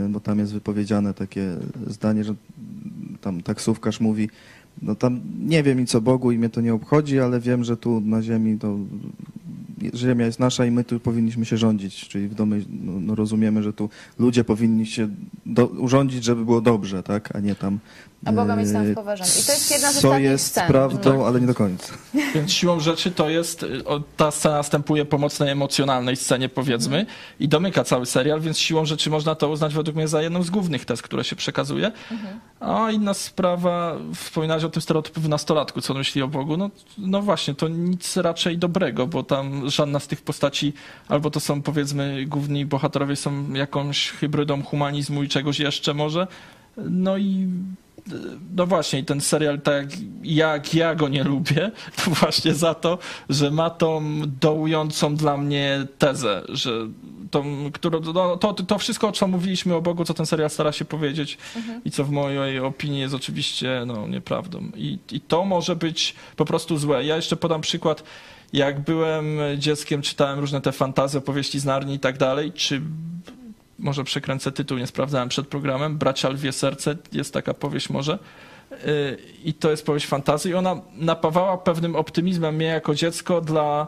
bo tam jest wypowiedziane takie zdanie, że tam taksówkarz mówi, no tam nie wiem nic o Bogu i mnie to nie obchodzi, ale wiem, że tu na ziemi to ziemia jest nasza i my tu powinniśmy się rządzić, czyli w domu no rozumiemy, że tu ludzie powinni się urządzić, żeby było dobrze, tak, a nie tam... A Boga mieć tam w poważaniu. I to jest jedna z ostatnich scen. Co jest prawdą, ale nie do końca. Więc siłą rzeczy to jest, ta scena następuje po mocnej emocjonalnej scenie, powiedzmy, i domyka cały serial, więc siłą rzeczy można to uznać według mnie za jedną z głównych tez, które się przekazuje. A inna sprawa, wspominałeś o tym stereotypie w nastolatku, co on myśli o Bogu. No właśnie, to nic raczej dobrego, bo tam żadna z tych postaci, albo to są powiedzmy główni bohaterowie są jakąś hybrydą humanizmu i czegoś jeszcze może. No właśnie, ten serial, tak jak ja go nie lubię, to właśnie za to, że ma tą dołującą dla mnie tezę, że to wszystko, o czym mówiliśmy o Bogu, co ten serial stara się powiedzieć i co w mojej opinii jest oczywiście nieprawdą. I to może być po prostu złe. Ja jeszcze podam przykład. Jak byłem dzieckiem, czytałem różne te fantazje, opowieści z Narni i tak dalej, czy... Może przekręcę tytuł, nie sprawdzałem przed programem. Bracia lwie serce, jest taka powieść może. I to jest powieść fantazji. Ona napawała pewnym optymizmem mnie jako dziecko dla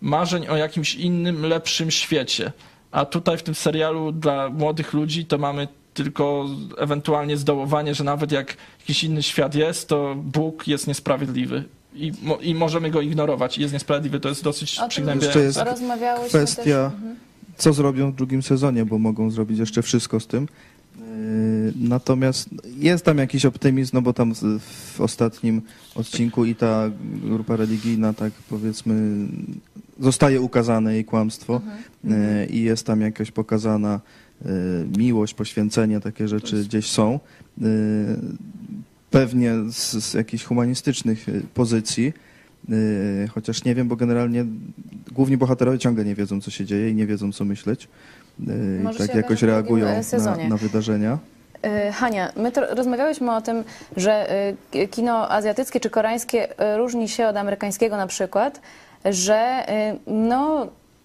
marzeń o jakimś innym, lepszym świecie. A tutaj w tym serialu dla młodych ludzi to mamy tylko ewentualnie zdołowanie, że nawet jak jakiś inny świat jest, to Bóg jest niesprawiedliwy. I możemy go ignorować. I jest niesprawiedliwy, to jest dosyć przygnębiające. Jeszcze jest kwestia... Co zrobią w drugim sezonie, bo mogą zrobić jeszcze wszystko z tym. Natomiast jest tam jakiś optymizm, no bo tam w ostatnim odcinku i ta grupa religijna, tak powiedzmy, zostaje ukazane jej kłamstwo i jest tam jakaś pokazana miłość, poświęcenie, takie rzeczy gdzieś są. Pewnie z jakichś humanistycznych pozycji. Chociaż nie wiem, bo generalnie główni bohaterowie ciągle nie wiedzą, co się dzieje i nie wiedzą, co myśleć. I tak jakoś reagują na wydarzenia. Hania, my rozmawiałyśmy o tym, że kino azjatyckie czy koreańskie różni się od amerykańskiego na przykład, że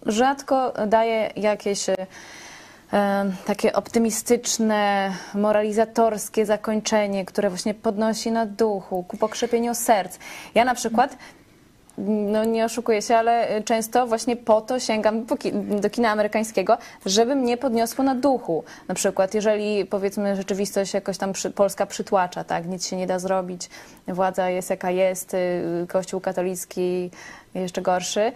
rzadko daje jakieś takie optymistyczne, moralizatorskie zakończenie, które właśnie podnosi na duchu, ku pokrzepieniu serc. Ja na przykład, no nie oszukuję się, ale często właśnie po to sięgam do kina amerykańskiego, żeby mnie podniosło na duchu. Na przykład jeżeli, powiedzmy, rzeczywistość jakoś tam Polska przytłacza, tak, nic się nie da zrobić, władza jest jaka jest, Kościół katolicki jeszcze gorszy,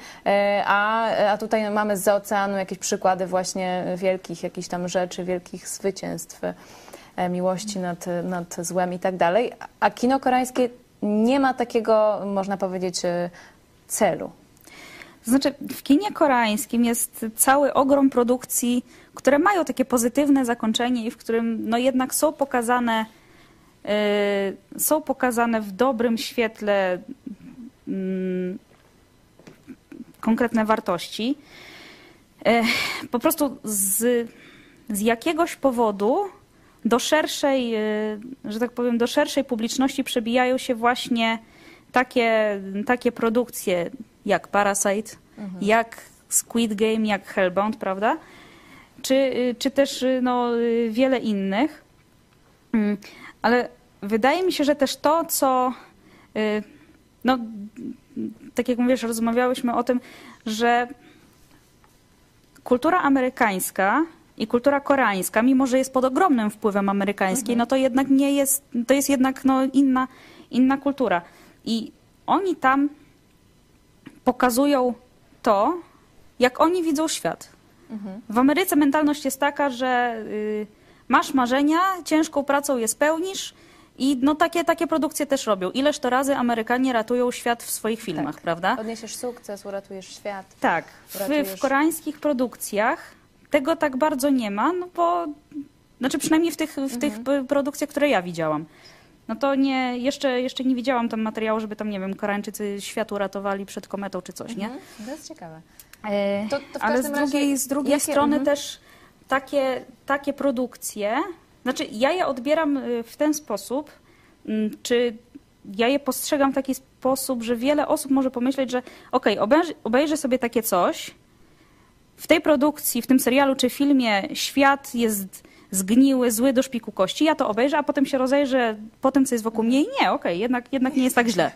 a tutaj mamy z oceanu jakieś przykłady właśnie wielkich jakichś tam rzeczy, wielkich zwycięstw, miłości nad złem i tak dalej. A kino koreańskie nie ma takiego, można powiedzieć, celu. Znaczy, w kinie koreańskim jest cały ogrom produkcji, które mają takie pozytywne zakończenie i w którym no jednak są pokazane w dobrym świetle konkretne wartości. Po prostu z jakiegoś powodu do szerszej, że tak powiem, do szerszej publiczności przebijają się właśnie takie produkcje jak Parasite, jak Squid Game, jak Hellbound, prawda? Czy też no, wiele innych. Ale wydaje mi się, że też to, co no, tak jak mówisz, rozmawiałyśmy o tym, że kultura amerykańska i kultura koreańska, mimo że jest pod ogromnym wpływem amerykańskiej, no to jednak nie jest, to jest jednak no inna kultura. I oni tam pokazują to, jak oni widzą świat. W Ameryce mentalność jest taka, że masz marzenia, ciężką pracą je spełnisz i no takie produkcje też robią. Ileż to razy Amerykanie ratują świat w swoich filmach, tak, prawda? Odniesiesz sukces, uratujesz świat. Tak, w koreańskich produkcjach tego tak bardzo nie ma, no bo, znaczy przynajmniej w tych produkcjach, które ja widziałam. No to nie, jeszcze nie widziałam tam materiału, żeby tam, nie wiem, Koreańczycy świat uratowali przed kometą czy coś, nie? To jest ciekawe. To w ale z drugiej strony też takie produkcje, znaczy ja je odbieram w ten sposób, czy ja je postrzegam w taki sposób, że wiele osób może pomyśleć, że okej, obejrzę sobie takie coś, w tej produkcji, w tym serialu czy filmie świat jest zgniły, zły do szpiku kości, ja to obejrzę, a potem się rozejrzę po tym, co jest wokół mnie i nie, okej, jednak nie jest tak źle.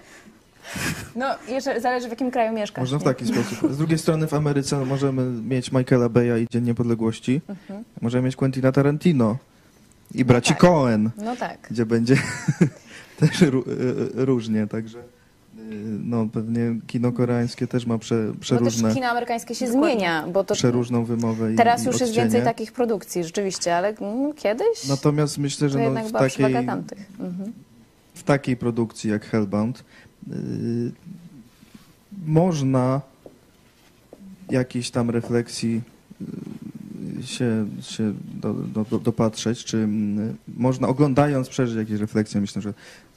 No, jeszcze zależy, w jakim kraju mieszkasz. Można w taki sposób. Z drugiej strony w Ameryce możemy mieć Michaela Baya i Dzień Niepodległości, możemy mieć Quentina Tarantino i braci Coen, gdzie będzie też różnie, także... No pewnie kino koreańskie też ma przeróżne... No też kino amerykańskie się zmienia, bo to... Przeróżną wymowę i teraz już jest więcej takich produkcji, rzeczywiście, ale kiedyś... Natomiast myślę, że no, w takiej produkcji jak Hellbound można jakiejś tam refleksji się dopatrzeć, czy można oglądając przeżyć jakieś refleksje. Myślę, że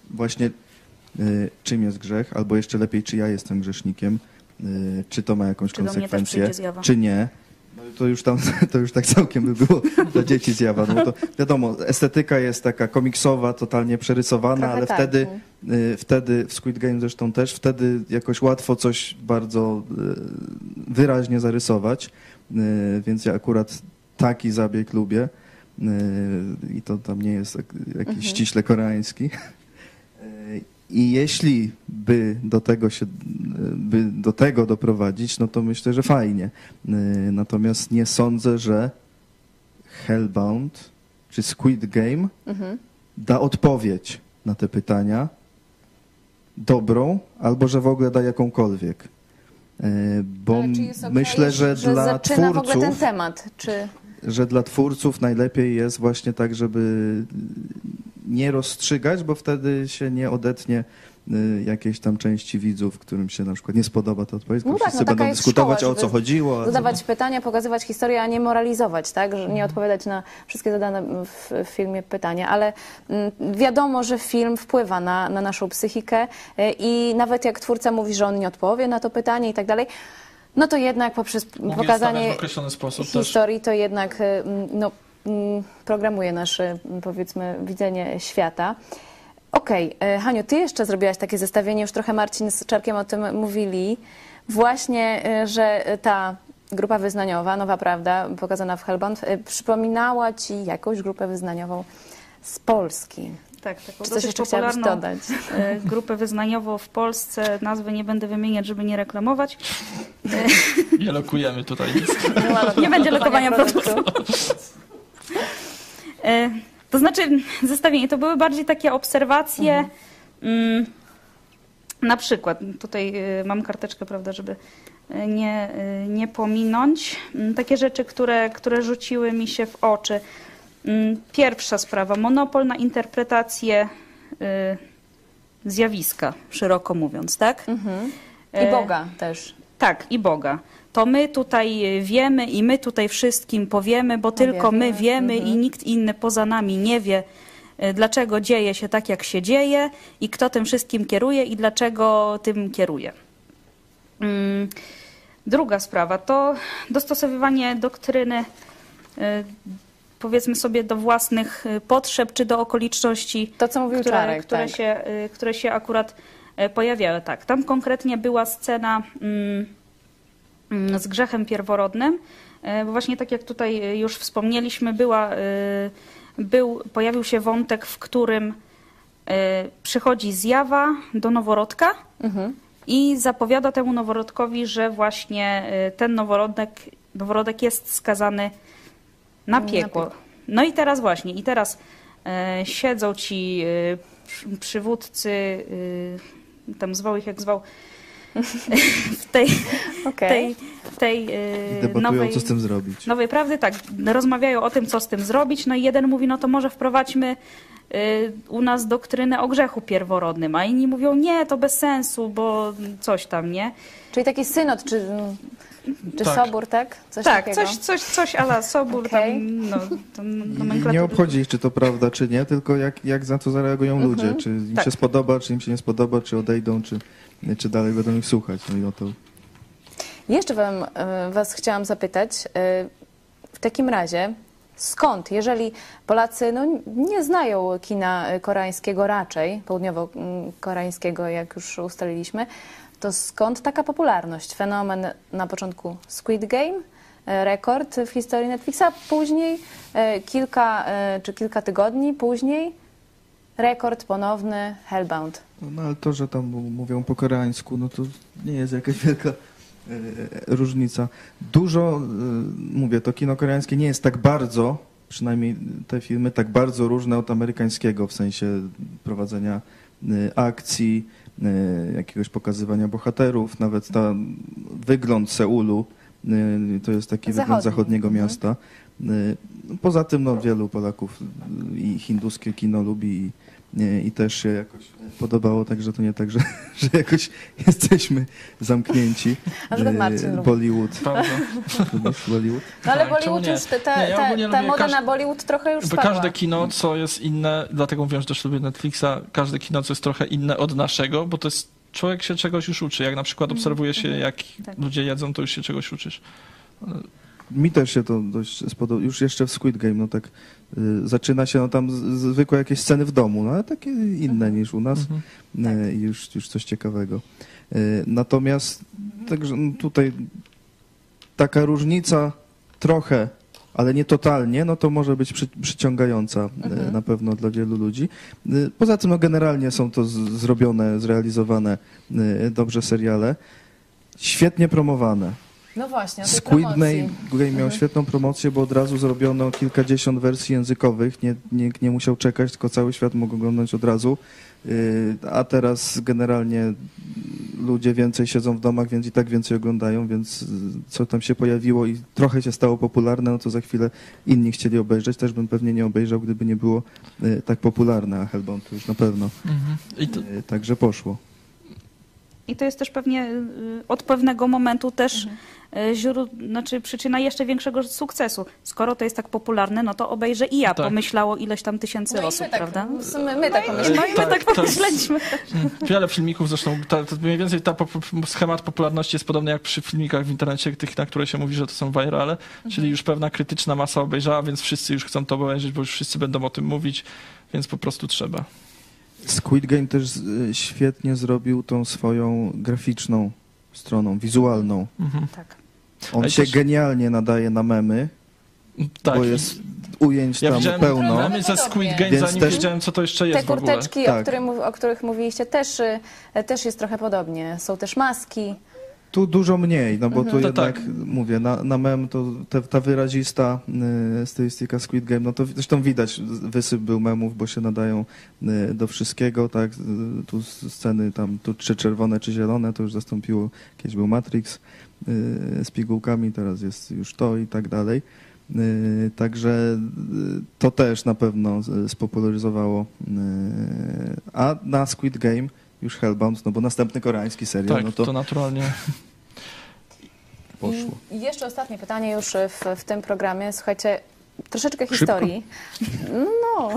właśnie... czym jest grzech, albo jeszcze lepiej, czy ja jestem grzesznikiem, czy to ma jakąś konsekwencję, czy nie. No to już tak całkiem by było dla dzieci zjawa. No to wiadomo, estetyka jest taka komiksowa, totalnie przerysowana, ale tak. Wtedy w Squid Game zresztą też, wtedy jakoś łatwo coś bardzo wyraźnie zarysować, więc ja akurat taki zabieg lubię i to tam nie jest jakiś ściśle koreański. I jeśli by do tego doprowadzić, no to myślę, że fajnie. Natomiast nie sądzę, że Hellbound czy Squid Game da odpowiedź na te pytania dobrą, albo że w ogóle da jakąkolwiek. Bo myślę, że dla twórców ten temat, że dla twórców najlepiej jest właśnie tak, żeby nie rozstrzygać, bo wtedy się nie odetnie jakiejś tam części widzów, którym się na przykład nie spodoba ta odpowiedź, bo wszyscy będą dyskutować szkoła, o co chodziło. Zadawać pytania, pokazywać historię, a nie moralizować, tak? Że nie odpowiadać na wszystkie zadane w filmie pytania, ale wiadomo, że film wpływa na naszą psychikę i nawet jak twórca mówi, że on nie odpowie na to pytanie i tak dalej, no to jednak poprzez pokazanie w określony sposób historii też. To jednak no, programuje nasze, powiedzmy, widzenie świata. Okej, Haniu, ty jeszcze zrobiłaś takie zestawienie, już trochę Marcin z Czarkiem o tym mówili, właśnie, że ta Grupa wyznaniowa, nowa prawda, pokazana w Hellbound, przypominała ci jakąś grupę wyznaniową z Polski. Tak, taką czy coś jeszcze chciałabyś dodać? Grupę wyznaniową w Polsce, nazwy nie będę wymieniać, żeby nie reklamować. Nie lokujemy tutaj nic. Nie będzie lokowania produktu. To znaczy, zestawienie, to były bardziej takie obserwacje, na przykład, tutaj mam karteczkę, prawda, żeby nie pominąć, takie rzeczy, które rzuciły mi się w oczy. Pierwsza sprawa, monopol na interpretację zjawiska, szeroko mówiąc, tak? Mhm. I Boga też. Tak, i Boga. To my tutaj wiemy i my tutaj wszystkim powiemy, bo tylko my wiemy i nikt inny poza nami nie wie, dlaczego dzieje się tak, jak się dzieje i kto tym wszystkim kieruje i dlaczego tym kieruje. Druga sprawa to dostosowywanie doktryny, powiedzmy sobie, do własnych potrzeb czy do okoliczności, to, co mówił Czarek, które się akurat pojawiały. Tak, tam konkretnie była scena z grzechem pierworodnym, bo właśnie tak jak tutaj już wspomnieliśmy, pojawił się wątek, w którym przychodzi zjawa do noworodka i zapowiada temu noworodkowi, że właśnie ten noworodek jest skazany na piekło. No i teraz właśnie, siedzą ci przywódcy, tam zwał ich jak zwał, w tej nowej, co z tym zrobić. Nowej prawdy, tak, rozmawiają o tym, co z tym zrobić, no i jeden mówi, no to może wprowadźmy u nas doktrynę o grzechu pierworodnym, a inni mówią, nie, to bez sensu, bo coś tam, nie? Czyli taki synod, czy sobór, tak? Coś ala sobór. Okay. Nie obchodzi ich, czy to prawda, czy nie, tylko jak za to zareagują ludzie. Czy im się spodoba, czy im się nie spodoba, czy odejdą, czy dalej będą ich słuchać. No i o to. Jeszcze was chciałam zapytać, w takim razie skąd, jeżeli Polacy nie znają kina koreańskiego raczej, południowo-koreańskiego, jak już ustaliliśmy, to skąd taka popularność? Fenomen na początku Squid Game, rekord w historii Netflixa, później kilka tygodni później rekord ponowny Hellbound. No ale to, że tam mówią po koreańsku, no to nie jest jakaś wielka różnica. Dużo, mówię, to kino koreańskie nie jest tak bardzo, przynajmniej te filmy, tak bardzo różne od amerykańskiego w sensie prowadzenia akcji, jakiegoś pokazywania bohaterów, nawet wygląd Seulu, to jest taki wygląd zachodniego miasta. Poza tym wielu Polaków i hinduskie kino lubi i też się jakoś podobało, także to nie tak, że jakoś jesteśmy zamknięci. A Bollywood. Bollywood. No ale Bollywood już, ta moda na Bollywood trochę już spadła. Każde kino, co jest inne, dlatego mówię, że też lubię Netflixa, każde kino, co jest trochę inne od naszego, bo to jest, człowiek się czegoś już uczy. Jak na przykład obserwuje się, jak ludzie jedzą, to już się czegoś uczysz. Mi też się to dość spodobało. Już jeszcze w Squid Game, zaczyna się tam zwykłe jakieś sceny w domu, ale takie inne niż u nas. Już coś ciekawego. Natomiast także tutaj taka różnica trochę, ale nie totalnie, no to może być przyciągająca na pewno dla wielu ludzi. Poza tym generalnie są to zrobione, zrealizowane dobrze seriale, świetnie promowane. No właśnie, Squid Game miał świetną promocję, bo od razu zrobiono kilkadziesiąt wersji językowych. Nikt nie musiał czekać, tylko cały świat mógł oglądać od razu. A teraz generalnie ludzie więcej siedzą w domach, więc i tak więcej oglądają, więc co tam się pojawiło i trochę się stało popularne, no to za chwilę inni chcieli obejrzeć. Też bym pewnie nie obejrzał, gdyby nie było tak popularne, a Hellbound to już na pewno. Także poszło. I to jest też pewnie od pewnego momentu też przyczyna jeszcze większego sukcesu. Skoro to jest tak popularne, no to obejrzę i ja, pomyślało ileś tam tysięcy osób, prawda? My tak pomyśleliśmy. Wiele filmików, zresztą mniej więcej schemat popularności jest podobny jak przy filmikach w internecie, tych, na które się mówi, że to są virale, czyli już pewna krytyczna masa obejrzała, więc wszyscy już chcą to obejrzeć, bo już wszyscy będą o tym mówić, więc po prostu trzeba. Squid Game też świetnie zrobił tą swoją graficzną stroną, wizualną. On ale się też... genialnie nadaje na memy, tak. Bo jest ujęć tam pełno. Memy ze Squid Game, zanim wiedziałem, co to jeszcze jest w ogóle. Te kurteczki, tak. o których mówiliście, też jest trochę podobnie. Są też maski. Tu dużo mniej, no bo tu jednak, tak. Mówię, na mem to ta wyrazista stylistyka Squid Game, no to zresztą widać, wysyp był memów, bo się nadają do wszystkiego, tak, tu sceny tam, tu czy czerwone, czy zielone, to już zastąpiło, kiedyś był Matrix z pigułkami, teraz jest już to i tak dalej. Także to też na pewno spopularyzowało, a na Squid Game już Hellbound, no bo następny koreański serial. Tak, no to naturalnie poszło. I jeszcze ostatnie pytanie już w tym programie. Słuchajcie, troszeczkę historii. Szybko. No.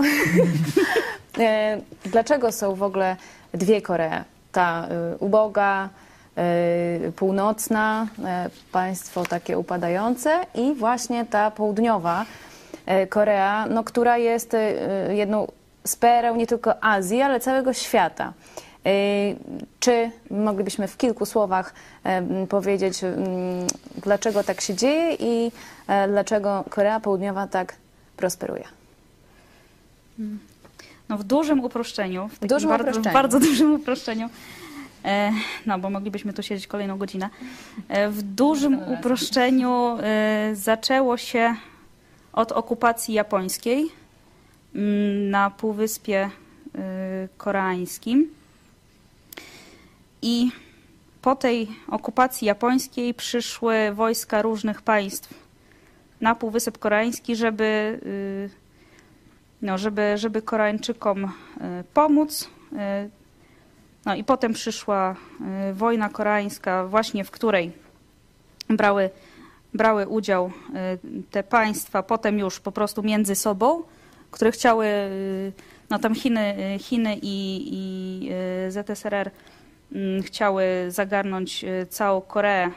Dlaczego są w ogóle dwie Koree? Ta uboga, północna, państwo takie upadające i właśnie ta południowa Korea, no, która jest jedną z pereł nie tylko Azji, ale całego świata. Czy moglibyśmy w kilku słowach powiedzieć, dlaczego tak się dzieje i dlaczego Korea Południowa tak prosperuje? No w dużym uproszczeniu, w bardzo dużym uproszczeniu, no bo moglibyśmy tu siedzieć kolejną godzinę, w dużym uproszczeniu zaczęło się od okupacji japońskiej na Półwyspie Koreańskim. I po tej okupacji japońskiej przyszły wojska różnych państw na Półwysep Koreański, żeby Koreańczykom pomóc. No i potem przyszła wojna koreańska, właśnie w której brały udział te państwa, potem już po prostu między sobą, które chciały, no tam Chiny i ZSRR chciały zagarnąć całą Koreę,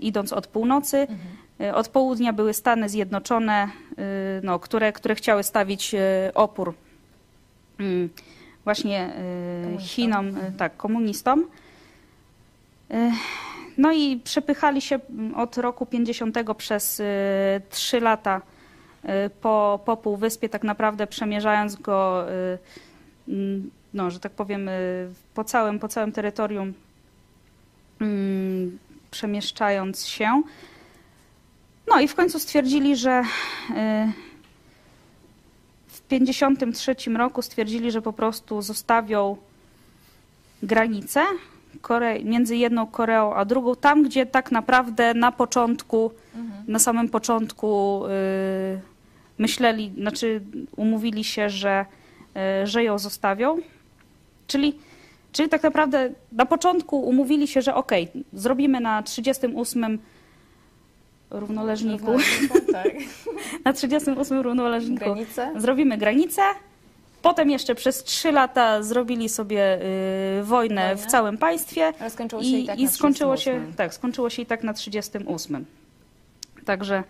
idąc od północy. Od południa były Stany Zjednoczone, no, które chciały stawić opór właśnie Chinom, tak, komunistom. No i przepychali się od roku 50 przez 3 lata po półwyspie, tak naprawdę przemierzając go, no, że tak powiem, po całym terytorium przemieszczając się. No i w końcu stwierdzili, że w 1953 roku stwierdzili, że po prostu zostawią granicę między jedną Koreą a drugą, tam gdzie tak naprawdę na początku, na samym początku myśleli, znaczy umówili się, że ją zostawią. Czyli tak naprawdę na początku umówili się, że okej, zrobimy na 38 równoleżniku. Tak. Na 38 równoleżniku granicę. Zrobimy granicę. Potem jeszcze przez 3 lata zrobili sobie wojnę w całym państwie. Ale skończyło się i tak na 38. Skończyło się i tak na 38. Także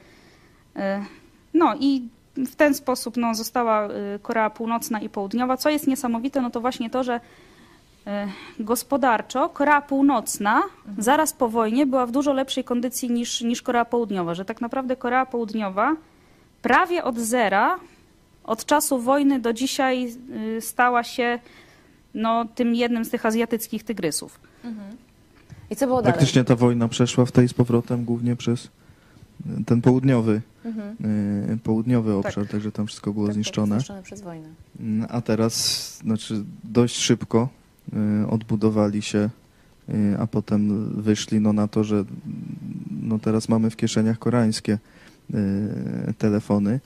no i w ten sposób no, została Korea Północna i Południowa. Co jest niesamowite, no to właśnie to, że gospodarczo Korea Północna zaraz po wojnie była w dużo lepszej kondycji niż Korea Południowa, że tak naprawdę Korea Południowa prawie od zera, od czasu wojny do dzisiaj stała się no, tym jednym z tych azjatyckich tygrysów. I co było dalej? Praktycznie ta wojna przeszła w tej z powrotem głównie przez ten południowy obszar, tak. Także tam wszystko było zniszczone. Tak, zniszczone przez wojnę. A teraz, znaczy dość szybko odbudowali się, a potem wyszli no, na to, że no, teraz mamy w kieszeniach koreańskie telefony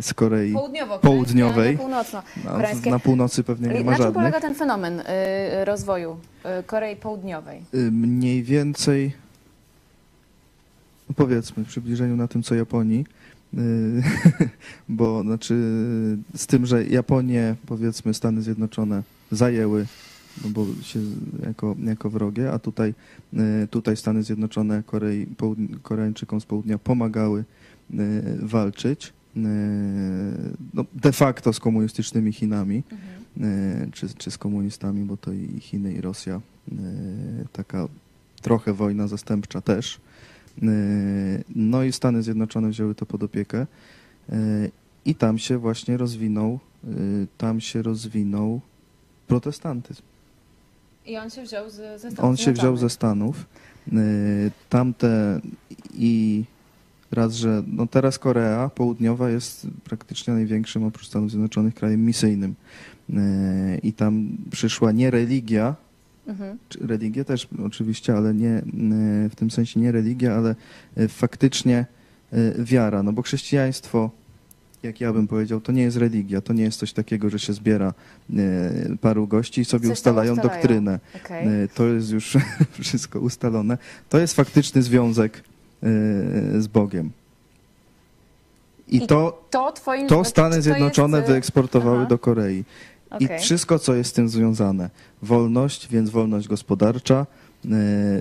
z Korei Południowej. Na północy pewnie nie ma żadnych. Na czym polega ten fenomen rozwoju Korei Południowej? Mniej więcej... Powiedzmy, w przybliżeniu na tym, co Japonii, bo znaczy z tym, że Japonię, powiedzmy Stany Zjednoczone zajęły, no bo się jako wrogie, a tutaj Stany Zjednoczone Koreańczykom z południa pomagały walczyć no, de facto z komunistycznymi Chinami, czy z komunistami, bo to i Chiny, i Rosja, taka trochę wojna zastępcza też. No i Stany Zjednoczone wzięły to pod opiekę i tam się właśnie rozwinął protestantyzm. I on się wziął ze Stanów. On się wziął ze Stanów. Tamte i raz, że no teraz Korea Południowa jest praktycznie największym oprócz Stanów Zjednoczonych krajem misyjnym. I tam przyszła nie religia, religia też oczywiście, ale nie w tym sensie nie religia, ale faktycznie wiara. No bo chrześcijaństwo, jak ja bym powiedział, to nie jest religia, to nie jest coś takiego, że się zbiera paru gości i sobie ustalają doktrynę. Okay. To jest już wszystko ustalone. To jest faktyczny związek z Bogiem. I to Stany Zjednoczone wyeksportowały do Korei. Okay. I wszystko, co jest z tym związane. Wolność, więc wolność gospodarcza,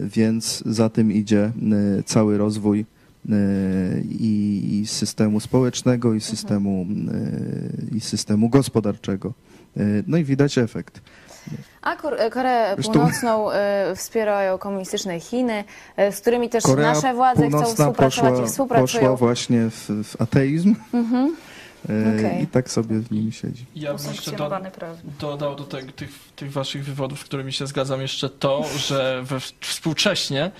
więc za tym idzie cały rozwój i systemu społecznego, i systemu gospodarczego. No i widać efekt. A Koreę Północną wspierają komunistyczne Chiny, z którymi też nasze władze chcą współpracować i współpracują. Poszła właśnie w ateizm. I tak sobie w nim siedzi. Ja bym jeszcze dodał do tych waszych wywodów, z którymi się zgadzam, jeszcze to, że współcześnie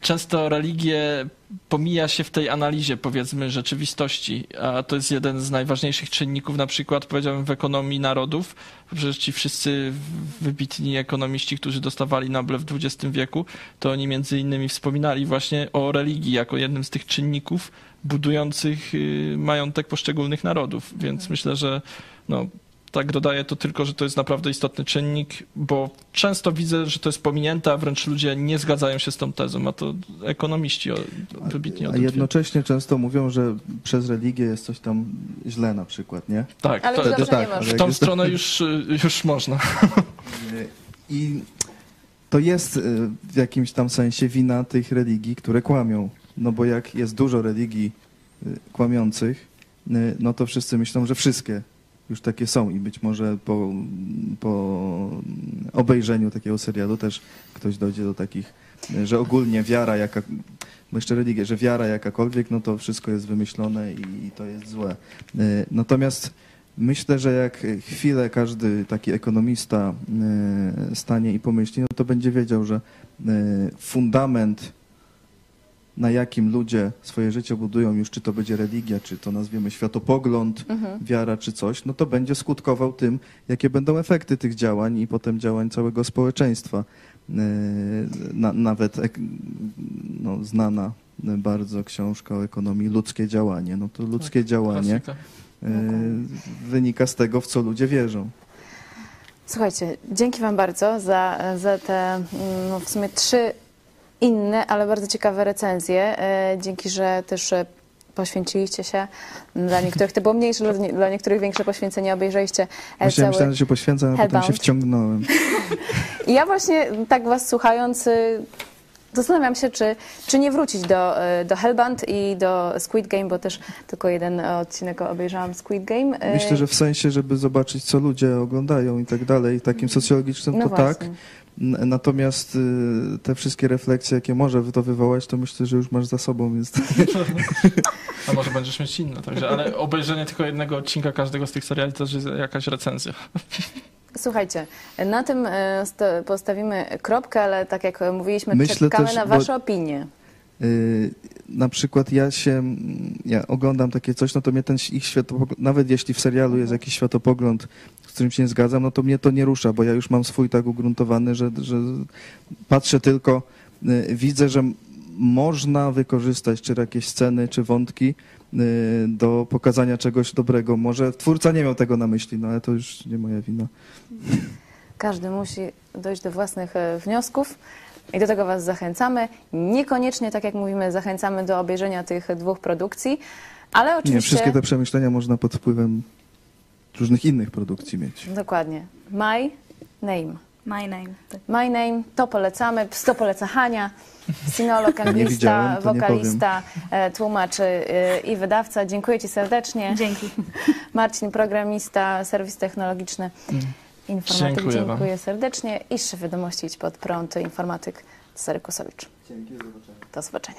często religię pomija się w tej analizie, powiedzmy, rzeczywistości, a to jest jeden z najważniejszych czynników, na przykład, powiedziałbym, w ekonomii narodów. Przecież ci wszyscy wybitni ekonomiści, którzy dostawali Nobla w XX wieku, to oni między innymi wspominali właśnie o religii jako jednym z tych czynników budujących majątek poszczególnych narodów, więc myślę, że no, tak dodaję to tylko, że to jest naprawdę istotny czynnik, bo często widzę, że to jest pominięte, a wręcz ludzie nie zgadzają się z tą tezą, a to ekonomiści wybitnie o tym. A jednocześnie często mówią, że przez religię jest coś tam źle na przykład, nie? Tak, ale w tą stronę już można. I to jest w jakimś tam sensie wina tych religii, które kłamią. No bo jak jest dużo religii kłamiących, no to wszyscy myślą, że wszystkie już takie są i być może po obejrzeniu takiego serialu też ktoś dojdzie do takich, że ogólnie wiara, bo jeszcze religia, że wiara jakakolwiek, no to wszystko jest wymyślone i to jest złe. Natomiast myślę, że jak chwilę każdy taki ekonomista stanie i pomyśli, no to będzie wiedział, że fundament, na jakim ludzie swoje życie budują już, czy to będzie religia, czy to nazwiemy światopogląd, wiara, czy coś, no to będzie skutkował tym, jakie będą efekty tych działań i potem działań całego społeczeństwa. Nawet no, znana bardzo książka o ekonomii Ludzkie działanie. No to ludzkie działanie wynika z tego, w co ludzie wierzą. Słuchajcie, dzięki wam bardzo za te w sumie trzy inne, ale bardzo ciekawe recenzje. Dzięki, że też poświęciliście się. Dla niektórych to było mniejsze, dla niektórych większe poświęcenie. Obejrzeliście cały... Myślałem, że się poświęcam, a potem się wciągnąłem. I ja właśnie tak was słuchając zastanawiam się, czy nie wrócić do Hellbound i do Squid Game, bo też tylko jeden odcinek obejrzałam Squid Game. Myślę, że w sensie, żeby zobaczyć, co ludzie oglądają i tak dalej, takim socjologicznym no to właśnie. Tak. Natomiast te wszystkie refleksje, jakie może to wywołać, to myślę, że już masz za sobą. Więc... A może będziesz mieć inne, także, ale obejrzenie tylko jednego odcinka każdego z tych seriali to jest jakaś recenzja. Słuchajcie, na tym postawimy kropkę, ale tak jak mówiliśmy, czekamy też na wasze opinie. Na przykład ja oglądam takie coś, no to mnie ten ich światopogląd, nawet jeśli w serialu jest jakiś światopogląd, z którym się nie zgadzam, no to mnie to nie rusza, bo ja już mam swój tak ugruntowany, że patrzę tylko, widzę, że można wykorzystać czy jakieś sceny, czy wątki do pokazania czegoś dobrego. Może twórca nie miał tego na myśli, no ale to już nie moja wina. Każdy musi dojść do własnych wniosków. I do tego was zachęcamy. Niekoniecznie, tak jak mówimy, zachęcamy do obejrzenia tych dwóch produkcji, ale oczywiście... Nie, wszystkie te przemyślenia można pod wpływem różnych innych produkcji mieć. Dokładnie. My Name. My Name. My Name, to polecamy. To poleca Hania, sinolog, anglista, wokalista, tłumacz i wydawca. Dziękuję ci serdecznie. Dzięki. Marcin, programista, serwis technologiczny. Informatyk, dziękuję serdecznie i szef wiadomości Idź Pod Prąd, informatyk Cezary Kusowicz. Dzięki, do zobaczenia. Do zobaczenia.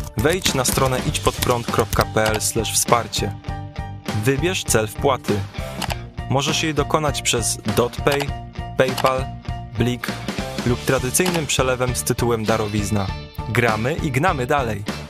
Wejdź na stronę idźpodprąd.pl/wsparcie. Wybierz cel wpłaty. Możesz jej dokonać przez DotPay, PayPal, Blik lub tradycyjnym przelewem z tytułem darowizna. Gramy i gnamy dalej!